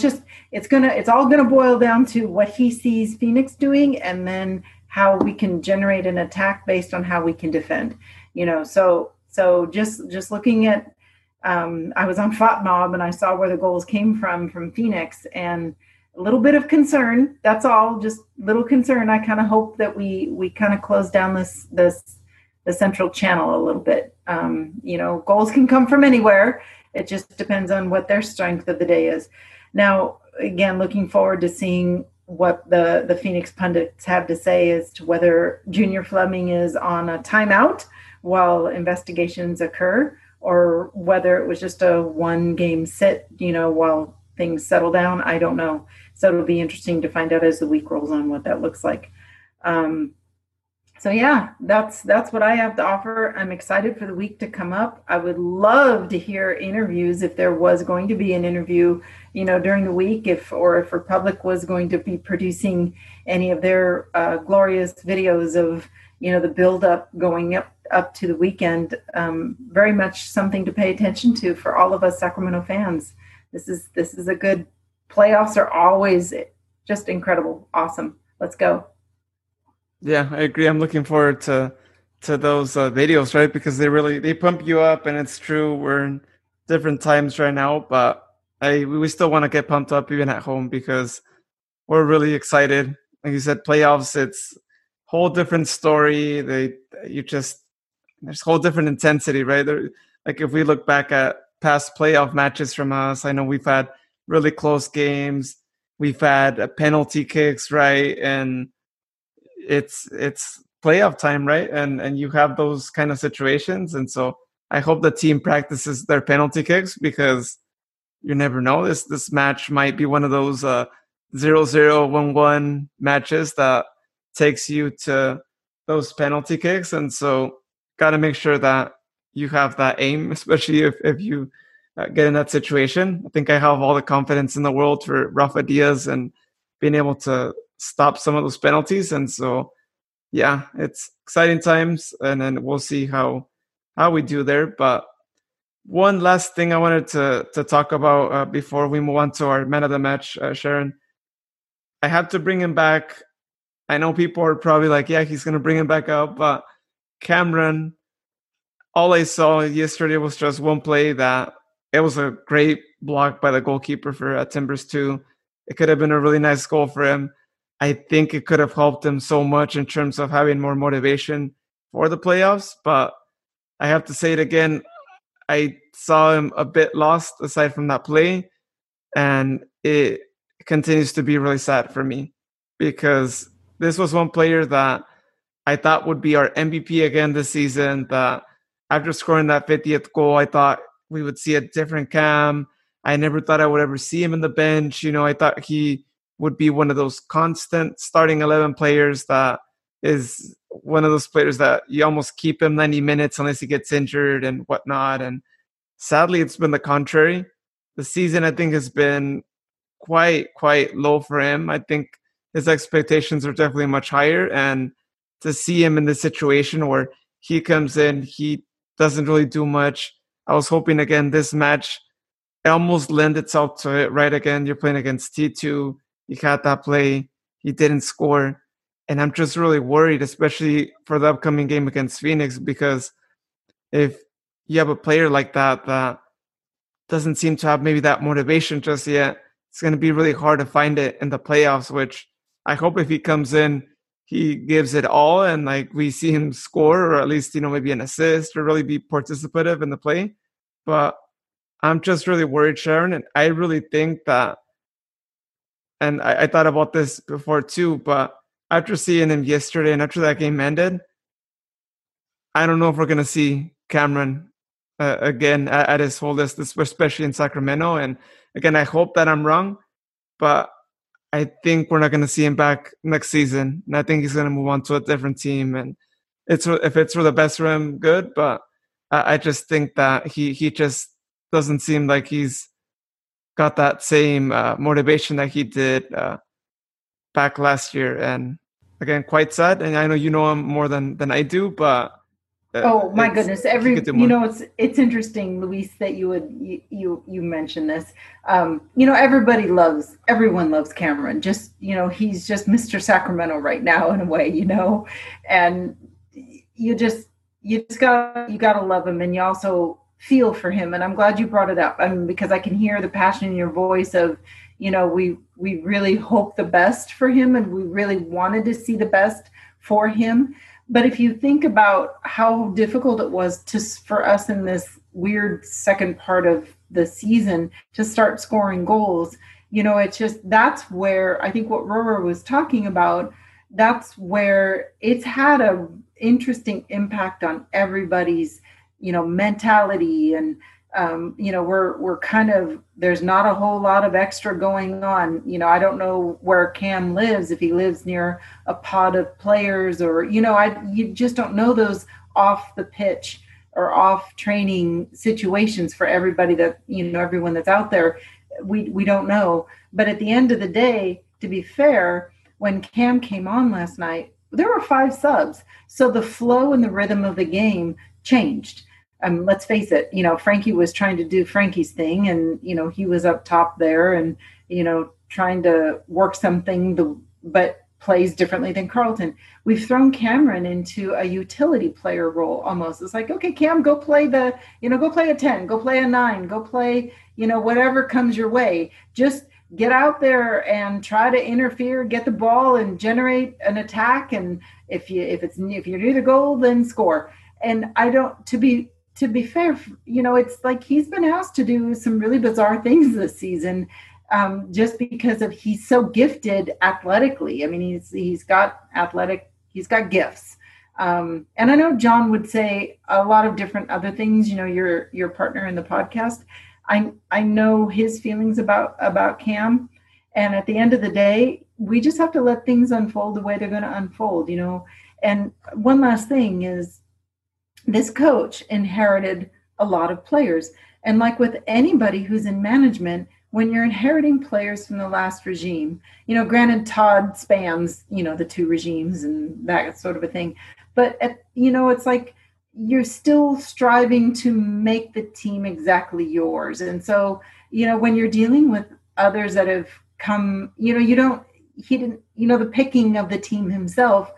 it's all gonna boil down to what he sees Phoenix doing and then how we can generate an attack based on how we can defend, you know. So just looking at, I was on FotMob and I saw where the goals came from Phoenix, and a little bit of concern. That's all, just little concern. I kind of hope that we kind of close down the central channel a little bit. You know, goals can come from anywhere. It just depends on what their strength of the day is. Now, again, looking forward to seeing what the Phoenix pundits have to say as to whether Junior Fleming is on a timeout while investigations occur, or whether it was just a one-game sit, you know, while things settle down. I don't know. So it'll be interesting to find out as the week rolls on what that looks like. So yeah, that's what I have to offer. I'm excited for the week to come up. I would love to hear interviews if there was going to be an interview, you know, during the week, if Republic was going to be producing any of their glorious videos of, you know, the build up going up to the weekend. Very much something to pay attention to for all of us Sacramento fans. This is a good, playoffs are always just incredible, awesome. Let's go. Yeah, I agree. I'm looking forward to those videos, right? Because they pump you up, and it's true. We're in different times right now, but we still want to get pumped up even at home because we're really excited. Like you said, playoffs, it's whole different story. There's whole different intensity, right? Like if we look back at past playoff matches from us, I know we've had really close games. We've had penalty kicks, right? And it's playoff time, right? And you have those kind of situations. And so I hope the team practices their penalty kicks, because you never know. This match might be one of those 0-0, 1-1 matches that takes you to those penalty kicks. And so got to make sure that you have that aim, especially if you get in that situation. I think I have all the confidence in the world for Rafa Diaz and being able to stop some of those penalties. And so, yeah, it's exciting times, and then we'll see how we do there. But one last thing I wanted to talk about before we move on to our man of the match, Sharon. I have to bring him back. I know people are probably like, yeah, he's going to bring him back up. But Cameron, all I saw yesterday was just one play that it was a great block by the goalkeeper for Timbers 2. It could have been a really nice goal for him. I think it could have helped him so much in terms of having more motivation for the playoffs. But I have to say it again. I saw him a bit lost aside from that play, and it continues to be really sad for me because this was one player that I thought would be our MVP again this season, that after scoring that 50th goal, I thought we would see a different Cam. I never thought I would ever see him in the bench. You know, I thought he would be one of those constant starting 11 players that is one of those players that you almost keep him 90 minutes unless he gets injured and whatnot. And sadly, it's been the contrary. The season, I think, has been quite low for him. I think his expectations are definitely much higher. And to see him in this situation where he comes in, he doesn't really do much. I was hoping, again, this match, it almost lends itself to it, right? Again, you're playing against T2. He had that play. He didn't score. And I'm just really worried, especially for the upcoming game against Phoenix, because if you have a player like that that doesn't seem to have maybe that motivation just yet, it's going to be really hard to find it in the playoffs, which I hope if he comes in, he gives it all and like we see him score or at least, you know, maybe an assist or really be participative in the play. But I'm just really worried, Sharon, and I really think that, and I thought about this before too, but after seeing him yesterday and after that game ended, I don't know if we're going to see Cameron again at his fullest, especially in Sacramento. And again, I hope that I'm wrong, but I think we're not going to see him back next season. And I think he's going to move on to a different team. And it's if it's for the best for him, good. But I just think that he just doesn't seem like he's got that same motivation that he did back last year. And again, quite sad. And I know you know him more than I do, but oh my goodness, you know, it's interesting, Luis, that you mentioned this. You know, everyone loves Cameron. Just, you know, he's just Mr. Sacramento right now in a way, you know, and you gotta love him, and you also feel for him. And I'm glad you brought it up. I mean, because I can hear the passion in your voice of, you know, we really hope the best for him, and we really wanted to see the best for him. But if you think about how difficult it was for us in this weird second part of the season to start scoring goals, you know, it's just, that's where I think what Roro was talking about, that's where it's had an interesting impact on everybody's, you know, mentality. And you know, we're kind of, there's not a whole lot of extra going on. You know, I don't know where Cam lives, if he lives near a pod of players or, you know, you just don't know those off the pitch or off training situations for everybody that, you know, everyone that's out there, we don't know. But at the end of the day, to be fair, when Cam came on last night, there were 5 subs. So the flow and the rhythm of the game changed. Let's face it, you know, Frankie was trying to do Frankie's thing, and, you know, he was up top there and, you know, trying to work something, but plays differently than Carlton. We've thrown Cameron into a utility player role almost. It's like, okay, Cam, go play go play a 10, go play a 9, go play, you know, whatever comes your way. Just get out there and try to interfere, get the ball and generate an attack. And if you're near the goal, then score. And to be fair, you know, it's like he's been asked to do some really bizarre things this season, just because of he's so gifted athletically. I mean, he's got gifts. And I know John would say a lot of different other things. You know, your partner in the podcast, I know his feelings about Cam. And at the end of the day, we just have to let things unfold the way they're going to unfold. You know, and one last thing is, this coach inherited a lot of players. And like with anybody who's in management, when you're inheriting players from the last regime, you know, granted Todd spans, you know, the two regimes and that sort of a thing, but, you know, it's like you're still striving to make the team exactly yours. And so, you know, when you're dealing with others that have come, you know, the picking of the team himself,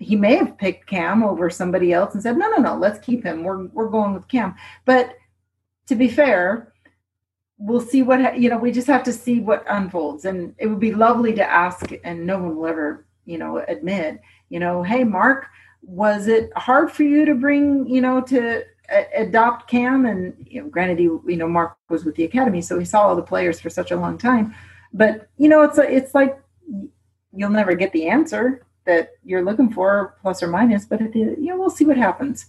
he may have picked Cam over somebody else and said, no, let's keep him. We're going with Cam. But to be fair, we'll see what, you know, we just have to see what unfolds. And it would be lovely to ask, and no one will ever, you know, admit, you know, hey, Mark, was it hard for you to bring, you know, to adopt Cam? And, you know, granted, Mark was with the academy, so he saw all the players for such a long time. But, you know, it's like you'll never get the answer that you're looking for, plus or minus, but, we'll see what happens.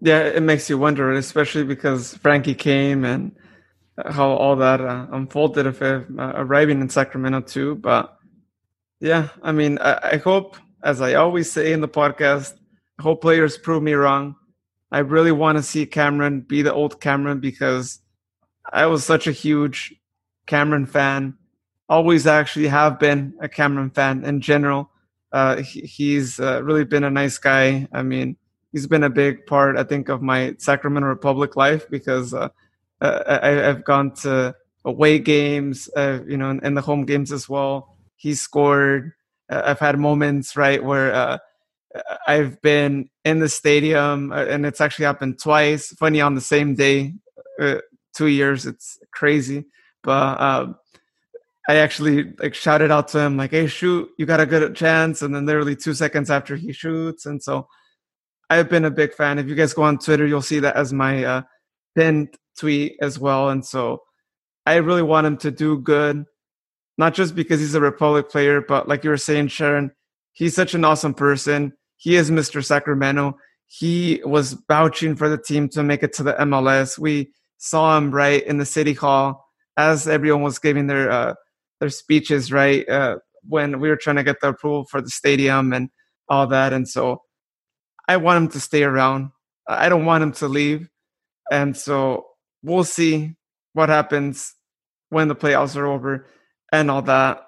Yeah, it makes you wonder, especially because Frankie came and how all that unfolded of arriving in Sacramento too. But yeah, I mean, I hope, as I always say in the podcast, I hope players prove me wrong. I really want to see Cameron be the old Cameron, because I was such a huge Cameron fan, always actually have been a Cameron fan in general. He's really been a nice guy. I mean, he's been a big part, I think, of my Sacramento Republic life, because I've gone to away games, and the home games as well. He scored. I've had moments, right, where I've been in the stadium, and it's actually happened twice. Funny, on the same day, 2 years. It's crazy. But I actually shouted out to him, like, hey, shoot, you got a good chance. And then literally 2 seconds after, he shoots. And so I've been a big fan. If you guys go on Twitter, you'll see that as my pinned tweet as well. And so I really want him to do good, not just because he's a Republic player, but like you were saying, Sharon, he's such an awesome person. He is Mr. Sacramento. He was vouching for the team to make it to the MLS. We saw him, right, in the City Hall as everyone was giving their speeches, right, when we were trying to get the approval for the stadium and all that. And so I want him to stay around. I don't want him to leave. And so we'll see what happens when the playoffs are over and all that.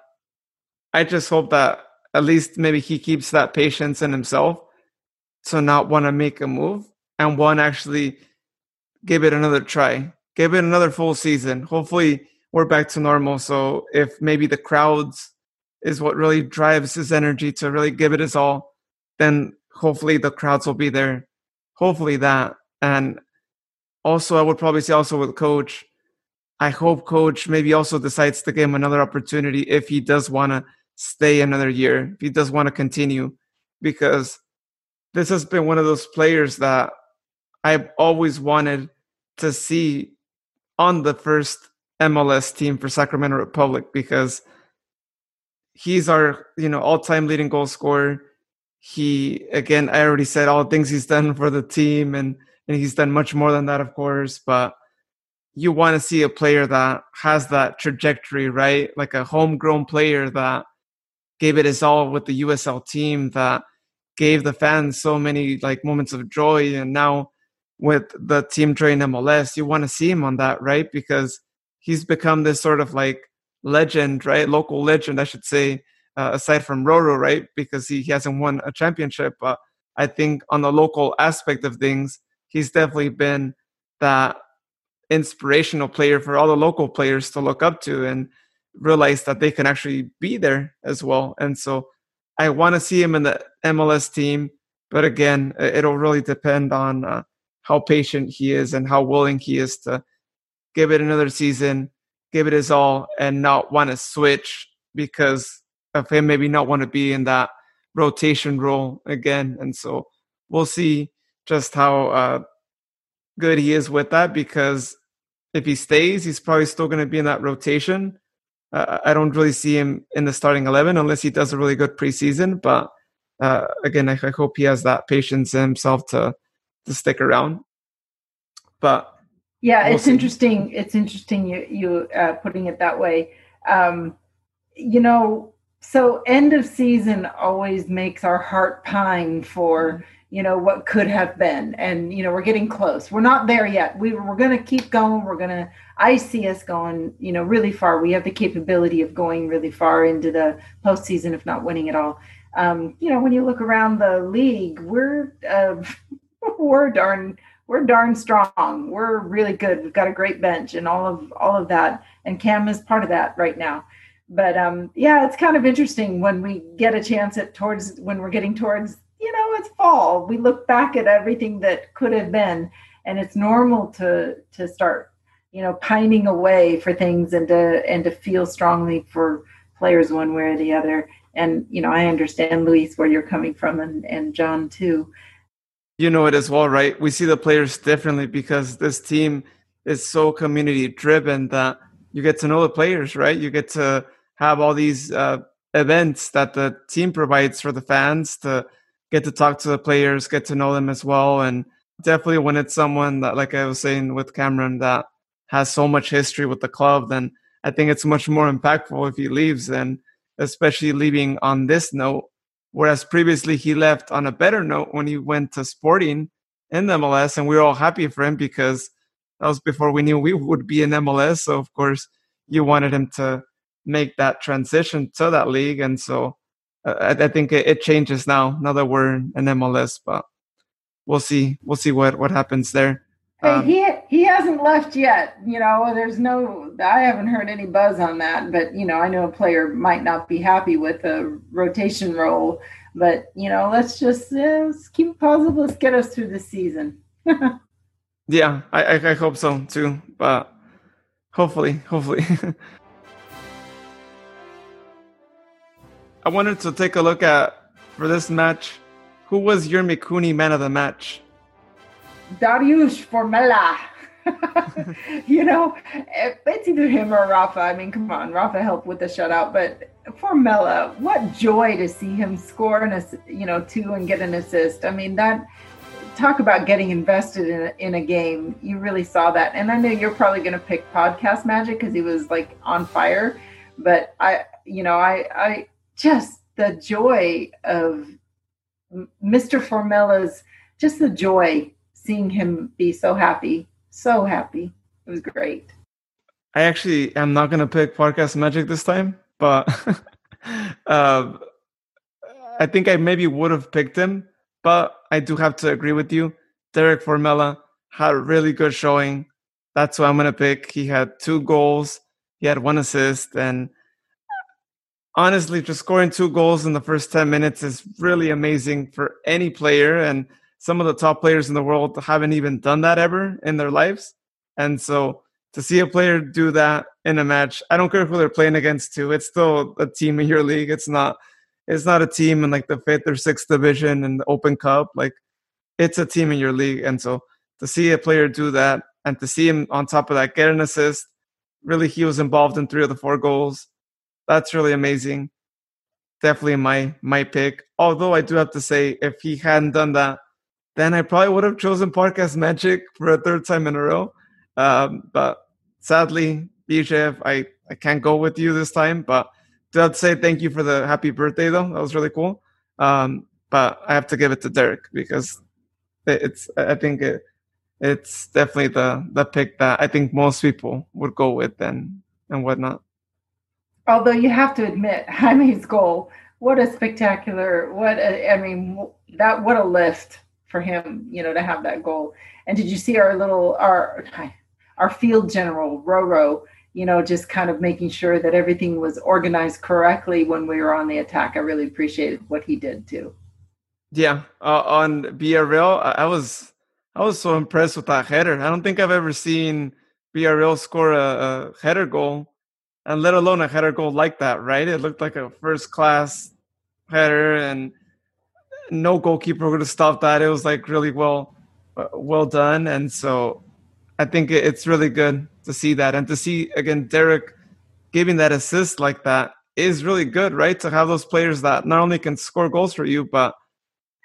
I just hope that at least maybe he keeps that patience in himself to not want to make a move and want to actually give it another try, give it another full season. Hopefully we're back to normal. So if maybe the crowds is what really drives his energy to really give it his all, then hopefully the crowds will be there. Hopefully that. And also, I would probably say also with Coach, I hope Coach maybe also decides to give him another opportunity if he does want to stay another year, if he does want to continue. Because this has been one of those players that I've always wanted to see on the first MLS team for Sacramento Republic, because he's our, all-time leading goal scorer. He, again, I already said all the things he's done for the team, and he's done much more than that, of course. But you want to see a player that has that trajectory, right? Like a homegrown player that gave it his all with the USL team, that gave the fans so many moments of joy. And now with the team joining MLS, you want to see him on that, right? Because he's become this sort of legend, right? Local legend, I should say. Aside from Roro, right? Because he hasn't won a championship. But I think on the local aspect of things, he's definitely been that inspirational player for all the local players to look up to and realize that they can actually be there as well. And so I want to see him in the MLS team. But again, it'll really depend on how patient he is and how willing he is to give it another season, give it his all, and not want to switch because of him maybe not want to be in that rotation role again. And so we'll see just how good he is with that, because if he stays, he's probably still going to be in that rotation. I don't really see him in the starting 11 unless he does a really good preseason. But again, I hope he has that patience in himself to stick around. But yeah, we'll see. Interesting. It's interesting you putting it that way. So end of season always makes our heart pine for, you know, what could have been. And, you know, we're getting close. We're not there yet. We're going to keep going. I see us going, you know, really far. We have the capability of going really far into the postseason, if not winning it all. You know, when you look around the league, we're darn strong. We're really good. We've got a great bench and all of that. And Cam is part of that right now. But yeah, it's kind of interesting when we get a chance when we're getting towards, you know, it's fall. We look back at everything that could have been, and it's normal to start, you know, pining away for things and to feel strongly for players one way or the other. And, you know, I understand, Luis, where you're coming from and John too. You know it as well, right? We see the players differently because this team is so community driven that you get to know the players, right? You get to have all these events that the team provides for the fans to get to talk to the players, get to know them as well. And definitely when it's someone that, like I was saying with Cameron, that has so much history with the club, then I think it's much more impactful if he leaves, and especially leaving on this note. Whereas previously he left on a better note when he went to Sporting in the MLS, and we were all happy for him because that was before we knew we would be in MLS. So, of course, you wanted him to make that transition to that league. And so I think it changes now that we're in MLS. But we'll see. We'll see what happens there. He hasn't left yet. You know, I haven't heard any buzz on that. But, you know, I know a player might not be happy with a rotation role. But, you know, let's keep it positive. Let's get us through the season. Yeah, I hope so too, but hopefully. I wanted to take a look at, for this match, who was your Mikuni man of the match? Derek Formella. You know, it's either him or Rafa. I mean, come on, Rafa helped with the shutout, but Formella, what joy to see him score two and get an assist. I mean, that... Talk about getting invested in a game. You really saw that. And I know you're probably going to pick Podcast Magic because he was like on fire. But I just the joy of Mr. Formella's, just the joy seeing him be so happy, so happy. It was great. I actually am not going to pick Podcast Magic this time, but I think I maybe would have picked him. But I do have to agree with you. Derek Formella had a really good showing. That's who I'm going to pick. He had 2 goals. He had 1 assist. And honestly, just scoring 2 goals in the first 10 minutes is really amazing for any player. And some of the top players in the world haven't even done that ever in their lives. And so to see a player do that in a match, I don't care who they're playing against too. It's still a team in your league. It's not a team in like the 5th or 6th division and the Open Cup. Like, it's a team in your league. And so to see a player do that and to see him on top of that get an assist, really he was involved in 3 of the 4 goals. That's really amazing. Definitely my pick. Although I do have to say, if he hadn't done that, then I probably would have chosen Podcast Magic for a 3rd time in a row. But sadly, BJF, I can't go with you this time, but I'd say thank you for the happy birthday, though. That was really cool. But I have to give it to Derek because it's definitely the pick that I think most people would go with and whatnot. Although you have to admit, Jaime's goal, what a spectacular, what a lift for him, you know, to have that goal. And did you see our field general, Roro, you know, just kind of making sure that everything was organized correctly when we were on the attack? I really appreciated what he did too. Yeah, on BRL, I was so impressed with that header. I don't think I've ever seen BRL score a header goal, and let alone a header goal like that, right? It looked like a first-class header, and no goalkeeper would have stopped that. It was like really well done, and so I think it's really good to see that. And to see, again, Derek giving that assist like that is really good, right? To have those players that not only can score goals for you, but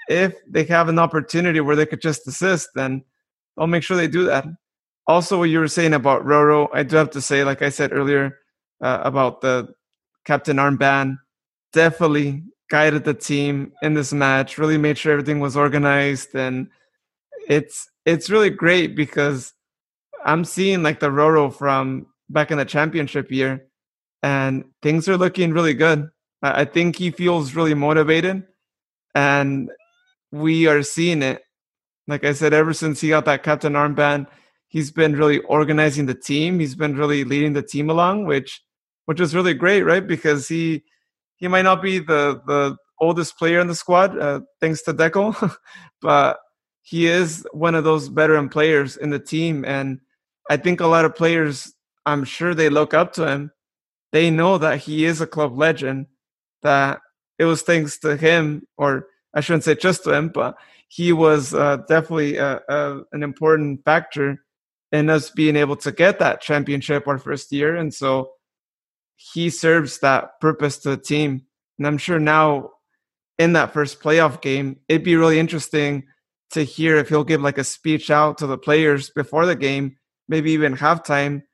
if they have an opportunity where they could just assist, then they'll make sure they do that. Also, what you were saying about Roro, I do have to say, like I said earlier, about the captain armband, definitely guided the team in this match, really made sure everything was organized. And it's really great because I'm seeing like the Roro from back in the championship year, and things are looking really good. I think he feels really motivated, and we are seeing it. Like I said, ever since he got that captain armband, he's been really organizing the team. He's been really leading the team along, which is really great, right? Because he might not be the oldest player in the squad, thanks to Deco, but he is one of those veteran players in the team. And I think a lot of players, I'm sure they look up to him. They know that he is a club legend, that it was thanks to him, or I shouldn't say just to him, but he was definitely an important factor in us being able to get that championship our first year. And so he serves that purpose to the team. And I'm sure now in that first playoff game, it'd be really interesting to hear if he'll give like a speech out to the players before the game, maybe even halftime,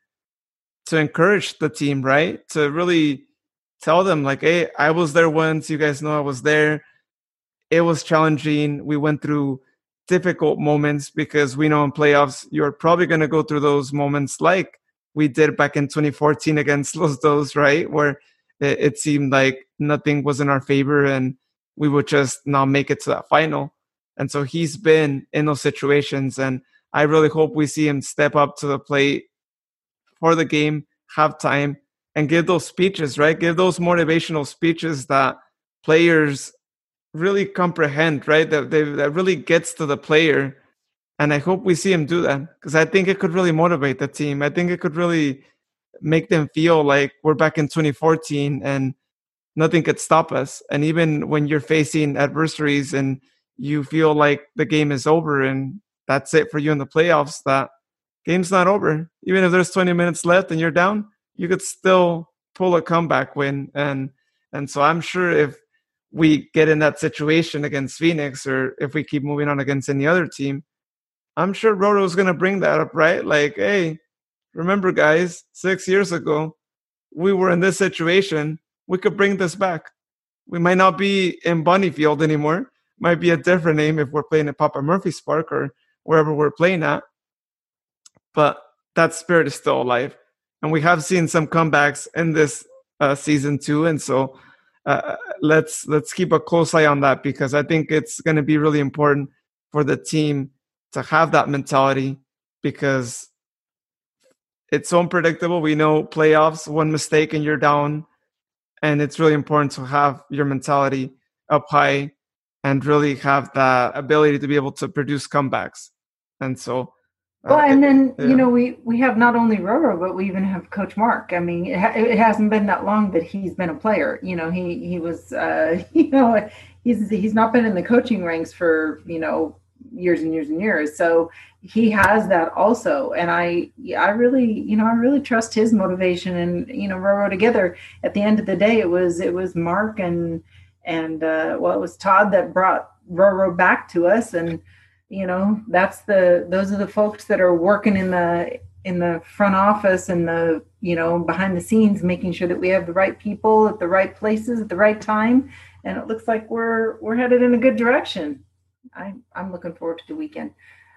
to encourage the team, right? To really tell them like, hey, I was there once. You guys know I was there. It was challenging. We went through difficult moments because we know in playoffs, you're probably going to go through those moments like we did back in 2014 against Los Dos, right? Where it seemed like nothing was in our favor and we would just not make it to that final. And so he's been in those situations, and I really hope we see him step up to the plate for the game, halftime, and give those speeches, right? Give those motivational speeches that players really comprehend, right? That really gets to the player. And I hope we see him do that, because I think it could really motivate the team. I think it could really make them feel like we're back in 2014 and nothing could stop us. And even when you're facing adversaries and you feel like the game is over and that's it for you in the playoffs, that game's not over. Even if there's 20 minutes left and you're down, you could still pull a comeback win. And so I'm sure if we get in that situation against Phoenix, or if we keep moving on against any other team, I'm sure Roro's going to bring that up, right? Like, hey, remember guys, 6 years ago, we were in this situation. We could bring this back. We might not be in Bonnyfield anymore. Might be a different name if we're playing at Papa Murphy's Park or wherever we're playing at. But that spirit is still alive. And we have seen some comebacks in this season too. And so let's keep a close eye on that, because I think it's going to be really important for the team to have that mentality, because it's so unpredictable. We know playoffs, one mistake and you're down. And it's really important to have your mentality up high and really have the ability to be able to produce comebacks. And so... we have not only Roro, but we even have Coach Mark. I mean, it hasn't been that long that he's been a player. You know, he was, he's not been in the coaching ranks for, years and years and years. So he has that also. And I really trust his motivation and, Roro together. At the end of the day, it was Mark and it was Todd that brought Roro back to us. And, those are the folks that are working in the front office and the, behind the scenes, making sure that we have the right people at the right places at the right time. And it looks like we're headed in a good direction. I'm looking forward to the weekend.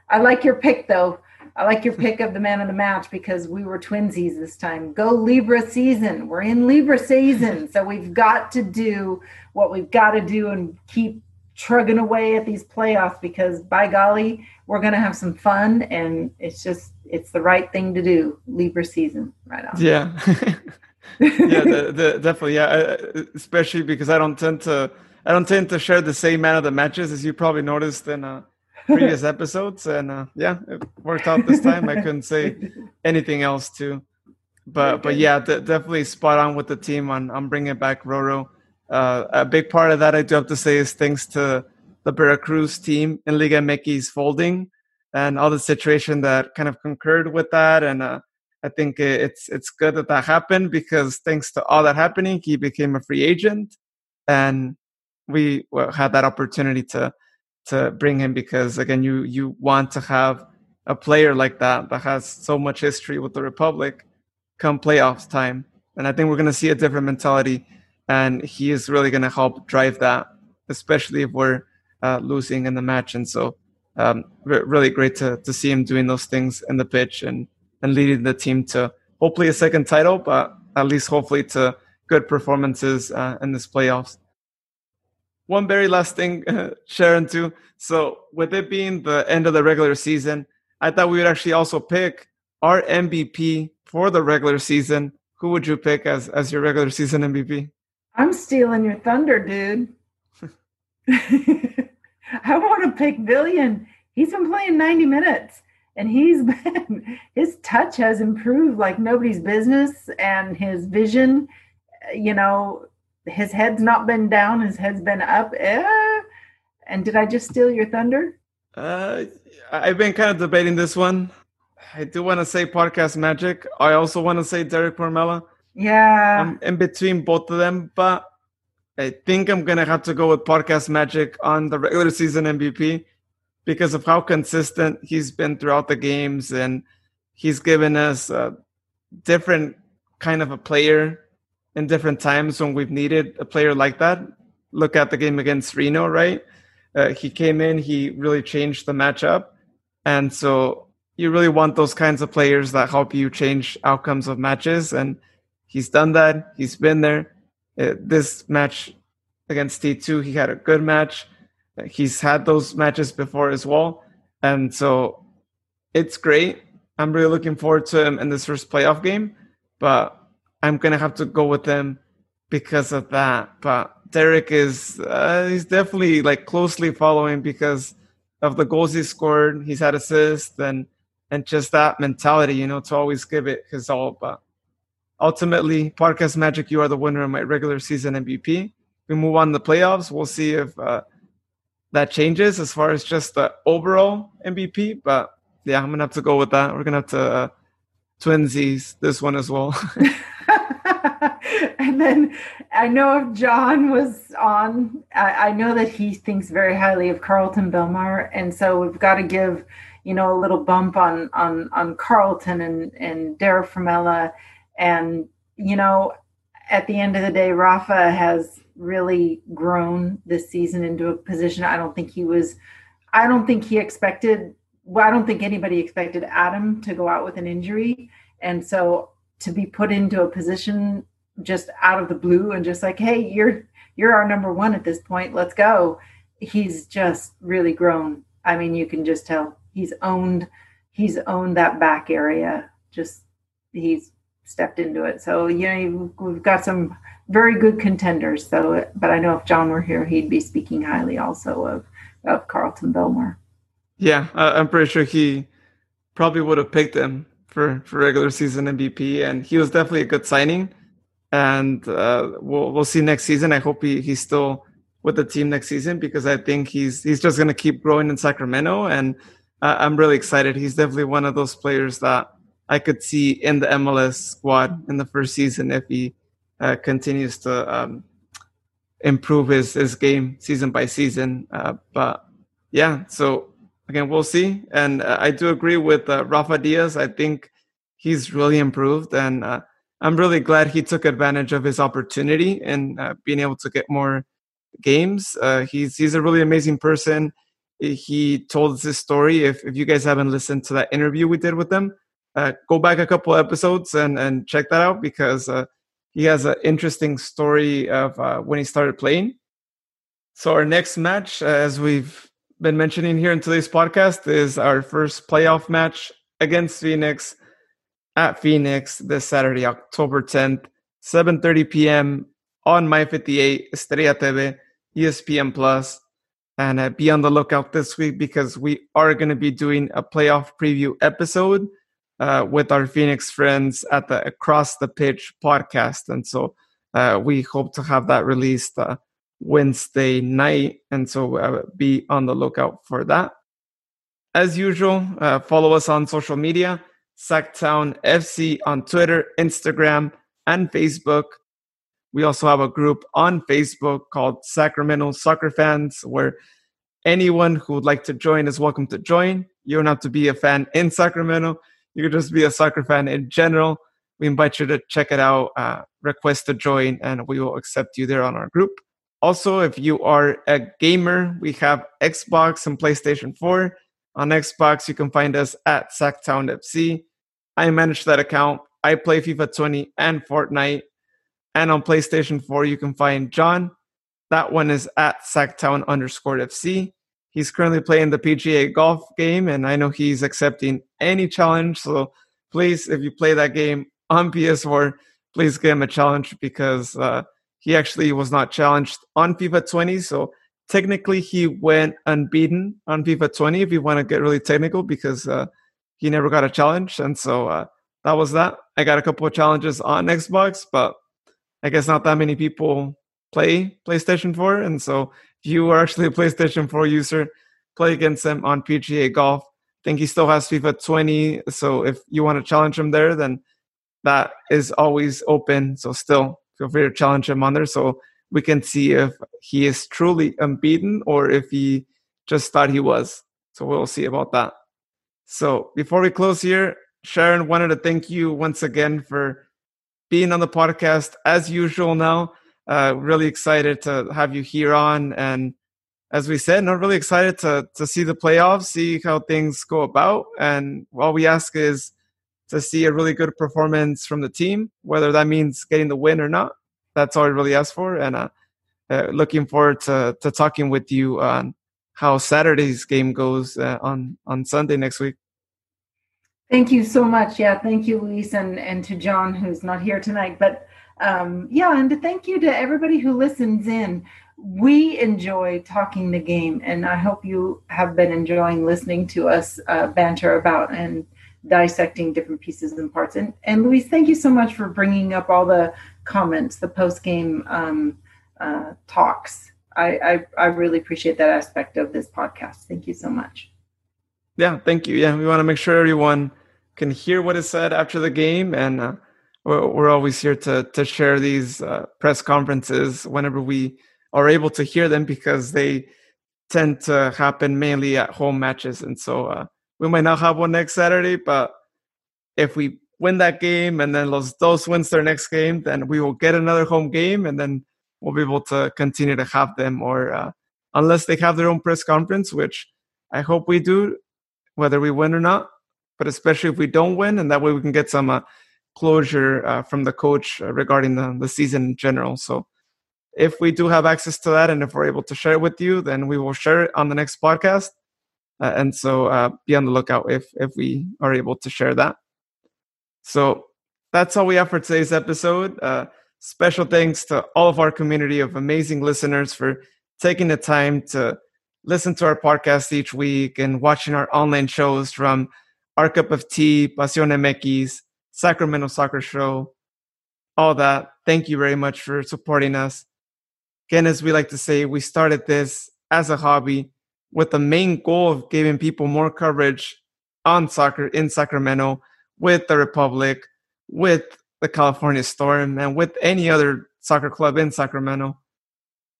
I like your pick though. I like your pick of the man of the match, because we were twinsies this time. Go Libra season. We're in Libra season. So we've got to do what we've got to do and keep trugging away at these playoffs, because by golly, we're going to have some fun, and it's the right thing to do. Libra season right on. Yeah. Definitely. Yeah. Especially because I don't tend to share the same man of the matches, as you probably noticed in previous episodes. And it worked out this time. I couldn't say anything else too, but definitely spot on with the team on bringing back Roro. A big part of that, I do have to say, is thanks to the Veracruz team in Liga MX's folding and all the situation that kind of concurred with that. And I think it's good that happened, because thanks to all that happening, he became a free agent, and we had that opportunity to bring him, because again, you want to have a player like that has so much history with the Republic come playoffs time. And I think we're going to see a different mentality and he is really going to help drive that, especially if we're losing in the match. And so really great to see him doing those things in the pitch and leading the team to hopefully a second title, but at least hopefully to good performances in this playoffs. One very last thing, Sharon, too. So with it being the end of the regular season, I thought we would actually also pick our MVP for the regular season. Who would you pick as your regular season MVP? I'm stealing your thunder, dude. I want to pick Billion. He's been playing 90 minutes, and his touch has improved like nobody's business, and his vision, his head's not been down, his head's been up. And did I just steal your thunder? I've been kind of debating this one. I do want to say Podcast Magic. I also want to say Derek Formella. Yeah. I'm in between both of them, but I think I'm going to have to go with Podcast Magic on the regular season MVP because of how consistent he's been throughout the games, and he's given us a different kind of a player in different times when we've needed a player like that. Look at the game against Reno, right? He came in, he really changed the matchup. And so you really want those kinds of players that help you change outcomes of matches. And he's done that. He's been there. This match against T2, he had a good match. He's had those matches before as well. And so it's great. I'm really looking forward to him in this first playoff game. But I'm going to have to go with him because of that. But Derek is he's definitely like closely following because of the goals he scored. He's had assists and just that mentality, to always give it his all. But ultimately, Podcast Magic, you are the winner of my regular season MVP. We move on to the playoffs. We'll see if that changes as far as just the overall MVP. But yeah, I'm going to have to go with that. We're going to have to twinsies this one as well. And then I know if John was on, I know that he thinks very highly of Carlton Belmar. And so we've got to give, a little bump on Carlton and Derek Formella. And, at the end of the day, Rafa has really grown this season into a position I don't think anybody expected Adam to go out with an injury. And so to be put into a position just out of the blue and just like, hey, you're our number one at this point, let's go. He's just really grown. I mean, you can just tell he's owned that back area. Just he's stepped into it. So, we've got some very good contenders. So, but I know if John were here, he'd be speaking highly also of Carlton Belmar. Yeah, I'm pretty sure he probably would have picked him for regular season MVP, and he was definitely a good signing. And we'll see next season. I hope he's still with the team next season because I think he's just going to keep growing in Sacramento, and I'm really excited. He's definitely one of those players that I could see in the MLS squad in the first season if he continues to improve his game season by season. But yeah, so again, we'll see. And I do agree with Rafa Diaz. I think he's really improved, and I'm really glad he took advantage of his opportunity and being able to get more games. He's a really amazing person. He told us his story. If you guys haven't listened to that interview we did with him, go back a couple episodes and check that out because he has an interesting story of when he started playing. So our next match, as we've been mentioning here in today's podcast, is our first playoff match against Phoenix. At Phoenix this Saturday, October 10th, 7:30 p.m. on My58, Estrella TV, ESPN Plus. And be on the lookout this week because we are going to be doing a playoff preview episode with our Phoenix friends at the Across the Pitch podcast. And so we hope to have that released Wednesday night. And so be on the lookout for that. As usual, follow us on social media. Sactown FC on Twitter, Instagram, and Facebook. We also have a group on Facebook called Sacramento Soccer Fans, where anyone who would like to join is welcome to join. You don't have to be a fan in Sacramento. You could just be a soccer fan in general. We invite you to check it out. request to join, and we will accept you there on our group. Also, if you are a gamer, we have Xbox and PlayStation 4. On Xbox, you can find us at SACTownFC. I manage that account. I play FIFA 20 and Fortnite. And on PlayStation 4, you can find John. That one is at SACTown_FC. He's currently playing the PGA golf game, and I know he's accepting any challenge. So please, if you play that game on PS4, please give him a challenge, because he actually was not challenged on FIFA 20. So technically, he went unbeaten on FIFA 20, if you want to get really technical, because he never got a challenge. And so that was that. I got a couple of challenges on Xbox, but I guess not that many people play PlayStation 4. And so if you are actually a PlayStation 4 user, play against him on PGA Golf. I think he still has FIFA 20. So if you want to challenge him there, then that is always open. So still feel free to challenge him on there, so we can see if he is truly unbeaten or if he just thought he was. So we'll see about that. So before we close here, Sharon wanted to thank you once again for being on the podcast as usual now. Really excited to have you here on. And as we said, not really excited to see the playoffs, see how things go about. And all we ask is to see a really good performance from the team, whether that means getting the win or not. That's all I really ask for. And looking forward to talking with you on how Saturday's game goes on Sunday next week. Thank you so much. Yeah, thank you, Luis, and to John, who's not here tonight. But yeah, and to thank you to everybody who listens in. We enjoy talking the game, and I hope you have been enjoying listening to us banter about and dissecting different pieces and parts. And Luis, thank you so much for bringing up all the comments, the post-game talks. I really appreciate that aspect of this podcast. Thank you so much. Yeah, thank you. Yeah, we want to make sure everyone can hear what is said after the game, and we're always here to share these press conferences whenever we are able to hear them, because they tend to happen mainly at home matches. And so we might not have one next Saturday, but if we win that game and then Los Dos wins their next game, then we will get another home game, and then we'll be able to continue to have them, or unless they have their own press conference, which I hope we do, whether we win or not, but especially if we don't win, and that way we can get some closure from the coach regarding the season in general. So if we do have access to that, and if we're able to share it with you, then we will share it on the next podcast. And so be on the lookout if we are able to share that. So that's all we have for today's episode. Special thanks to all of our community of amazing listeners for taking the time to listen to our podcast each week and watching our online shows from Our Cup of Tea, Pasión MX, Sacramento Soccer Show, all that. Thank you very much for supporting us. Again, as we like to say, we started this as a hobby with the main goal of giving people more coverage on soccer in Sacramento, with the Republic, with the California Storm, and with any other soccer club in Sacramento.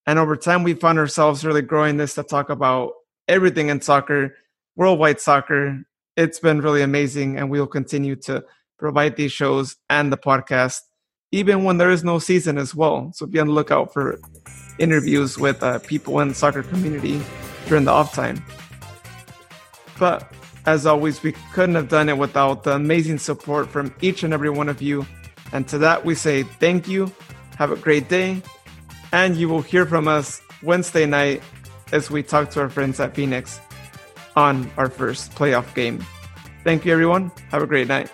And over time, we found ourselves really growing this to talk about everything in soccer, worldwide soccer. It's been really amazing, and we'll continue to provide these shows and the podcast, even when there is no season as well. So be on the lookout for interviews with people in the soccer community during the off time. But as always, we couldn't have done it without the amazing support from each and every one of you. And to that, we say thank you, have a great day, and you will hear from us Wednesday night as we talk to our friends at Phoenix on our first playoff game. Thank you, everyone. Have a great night.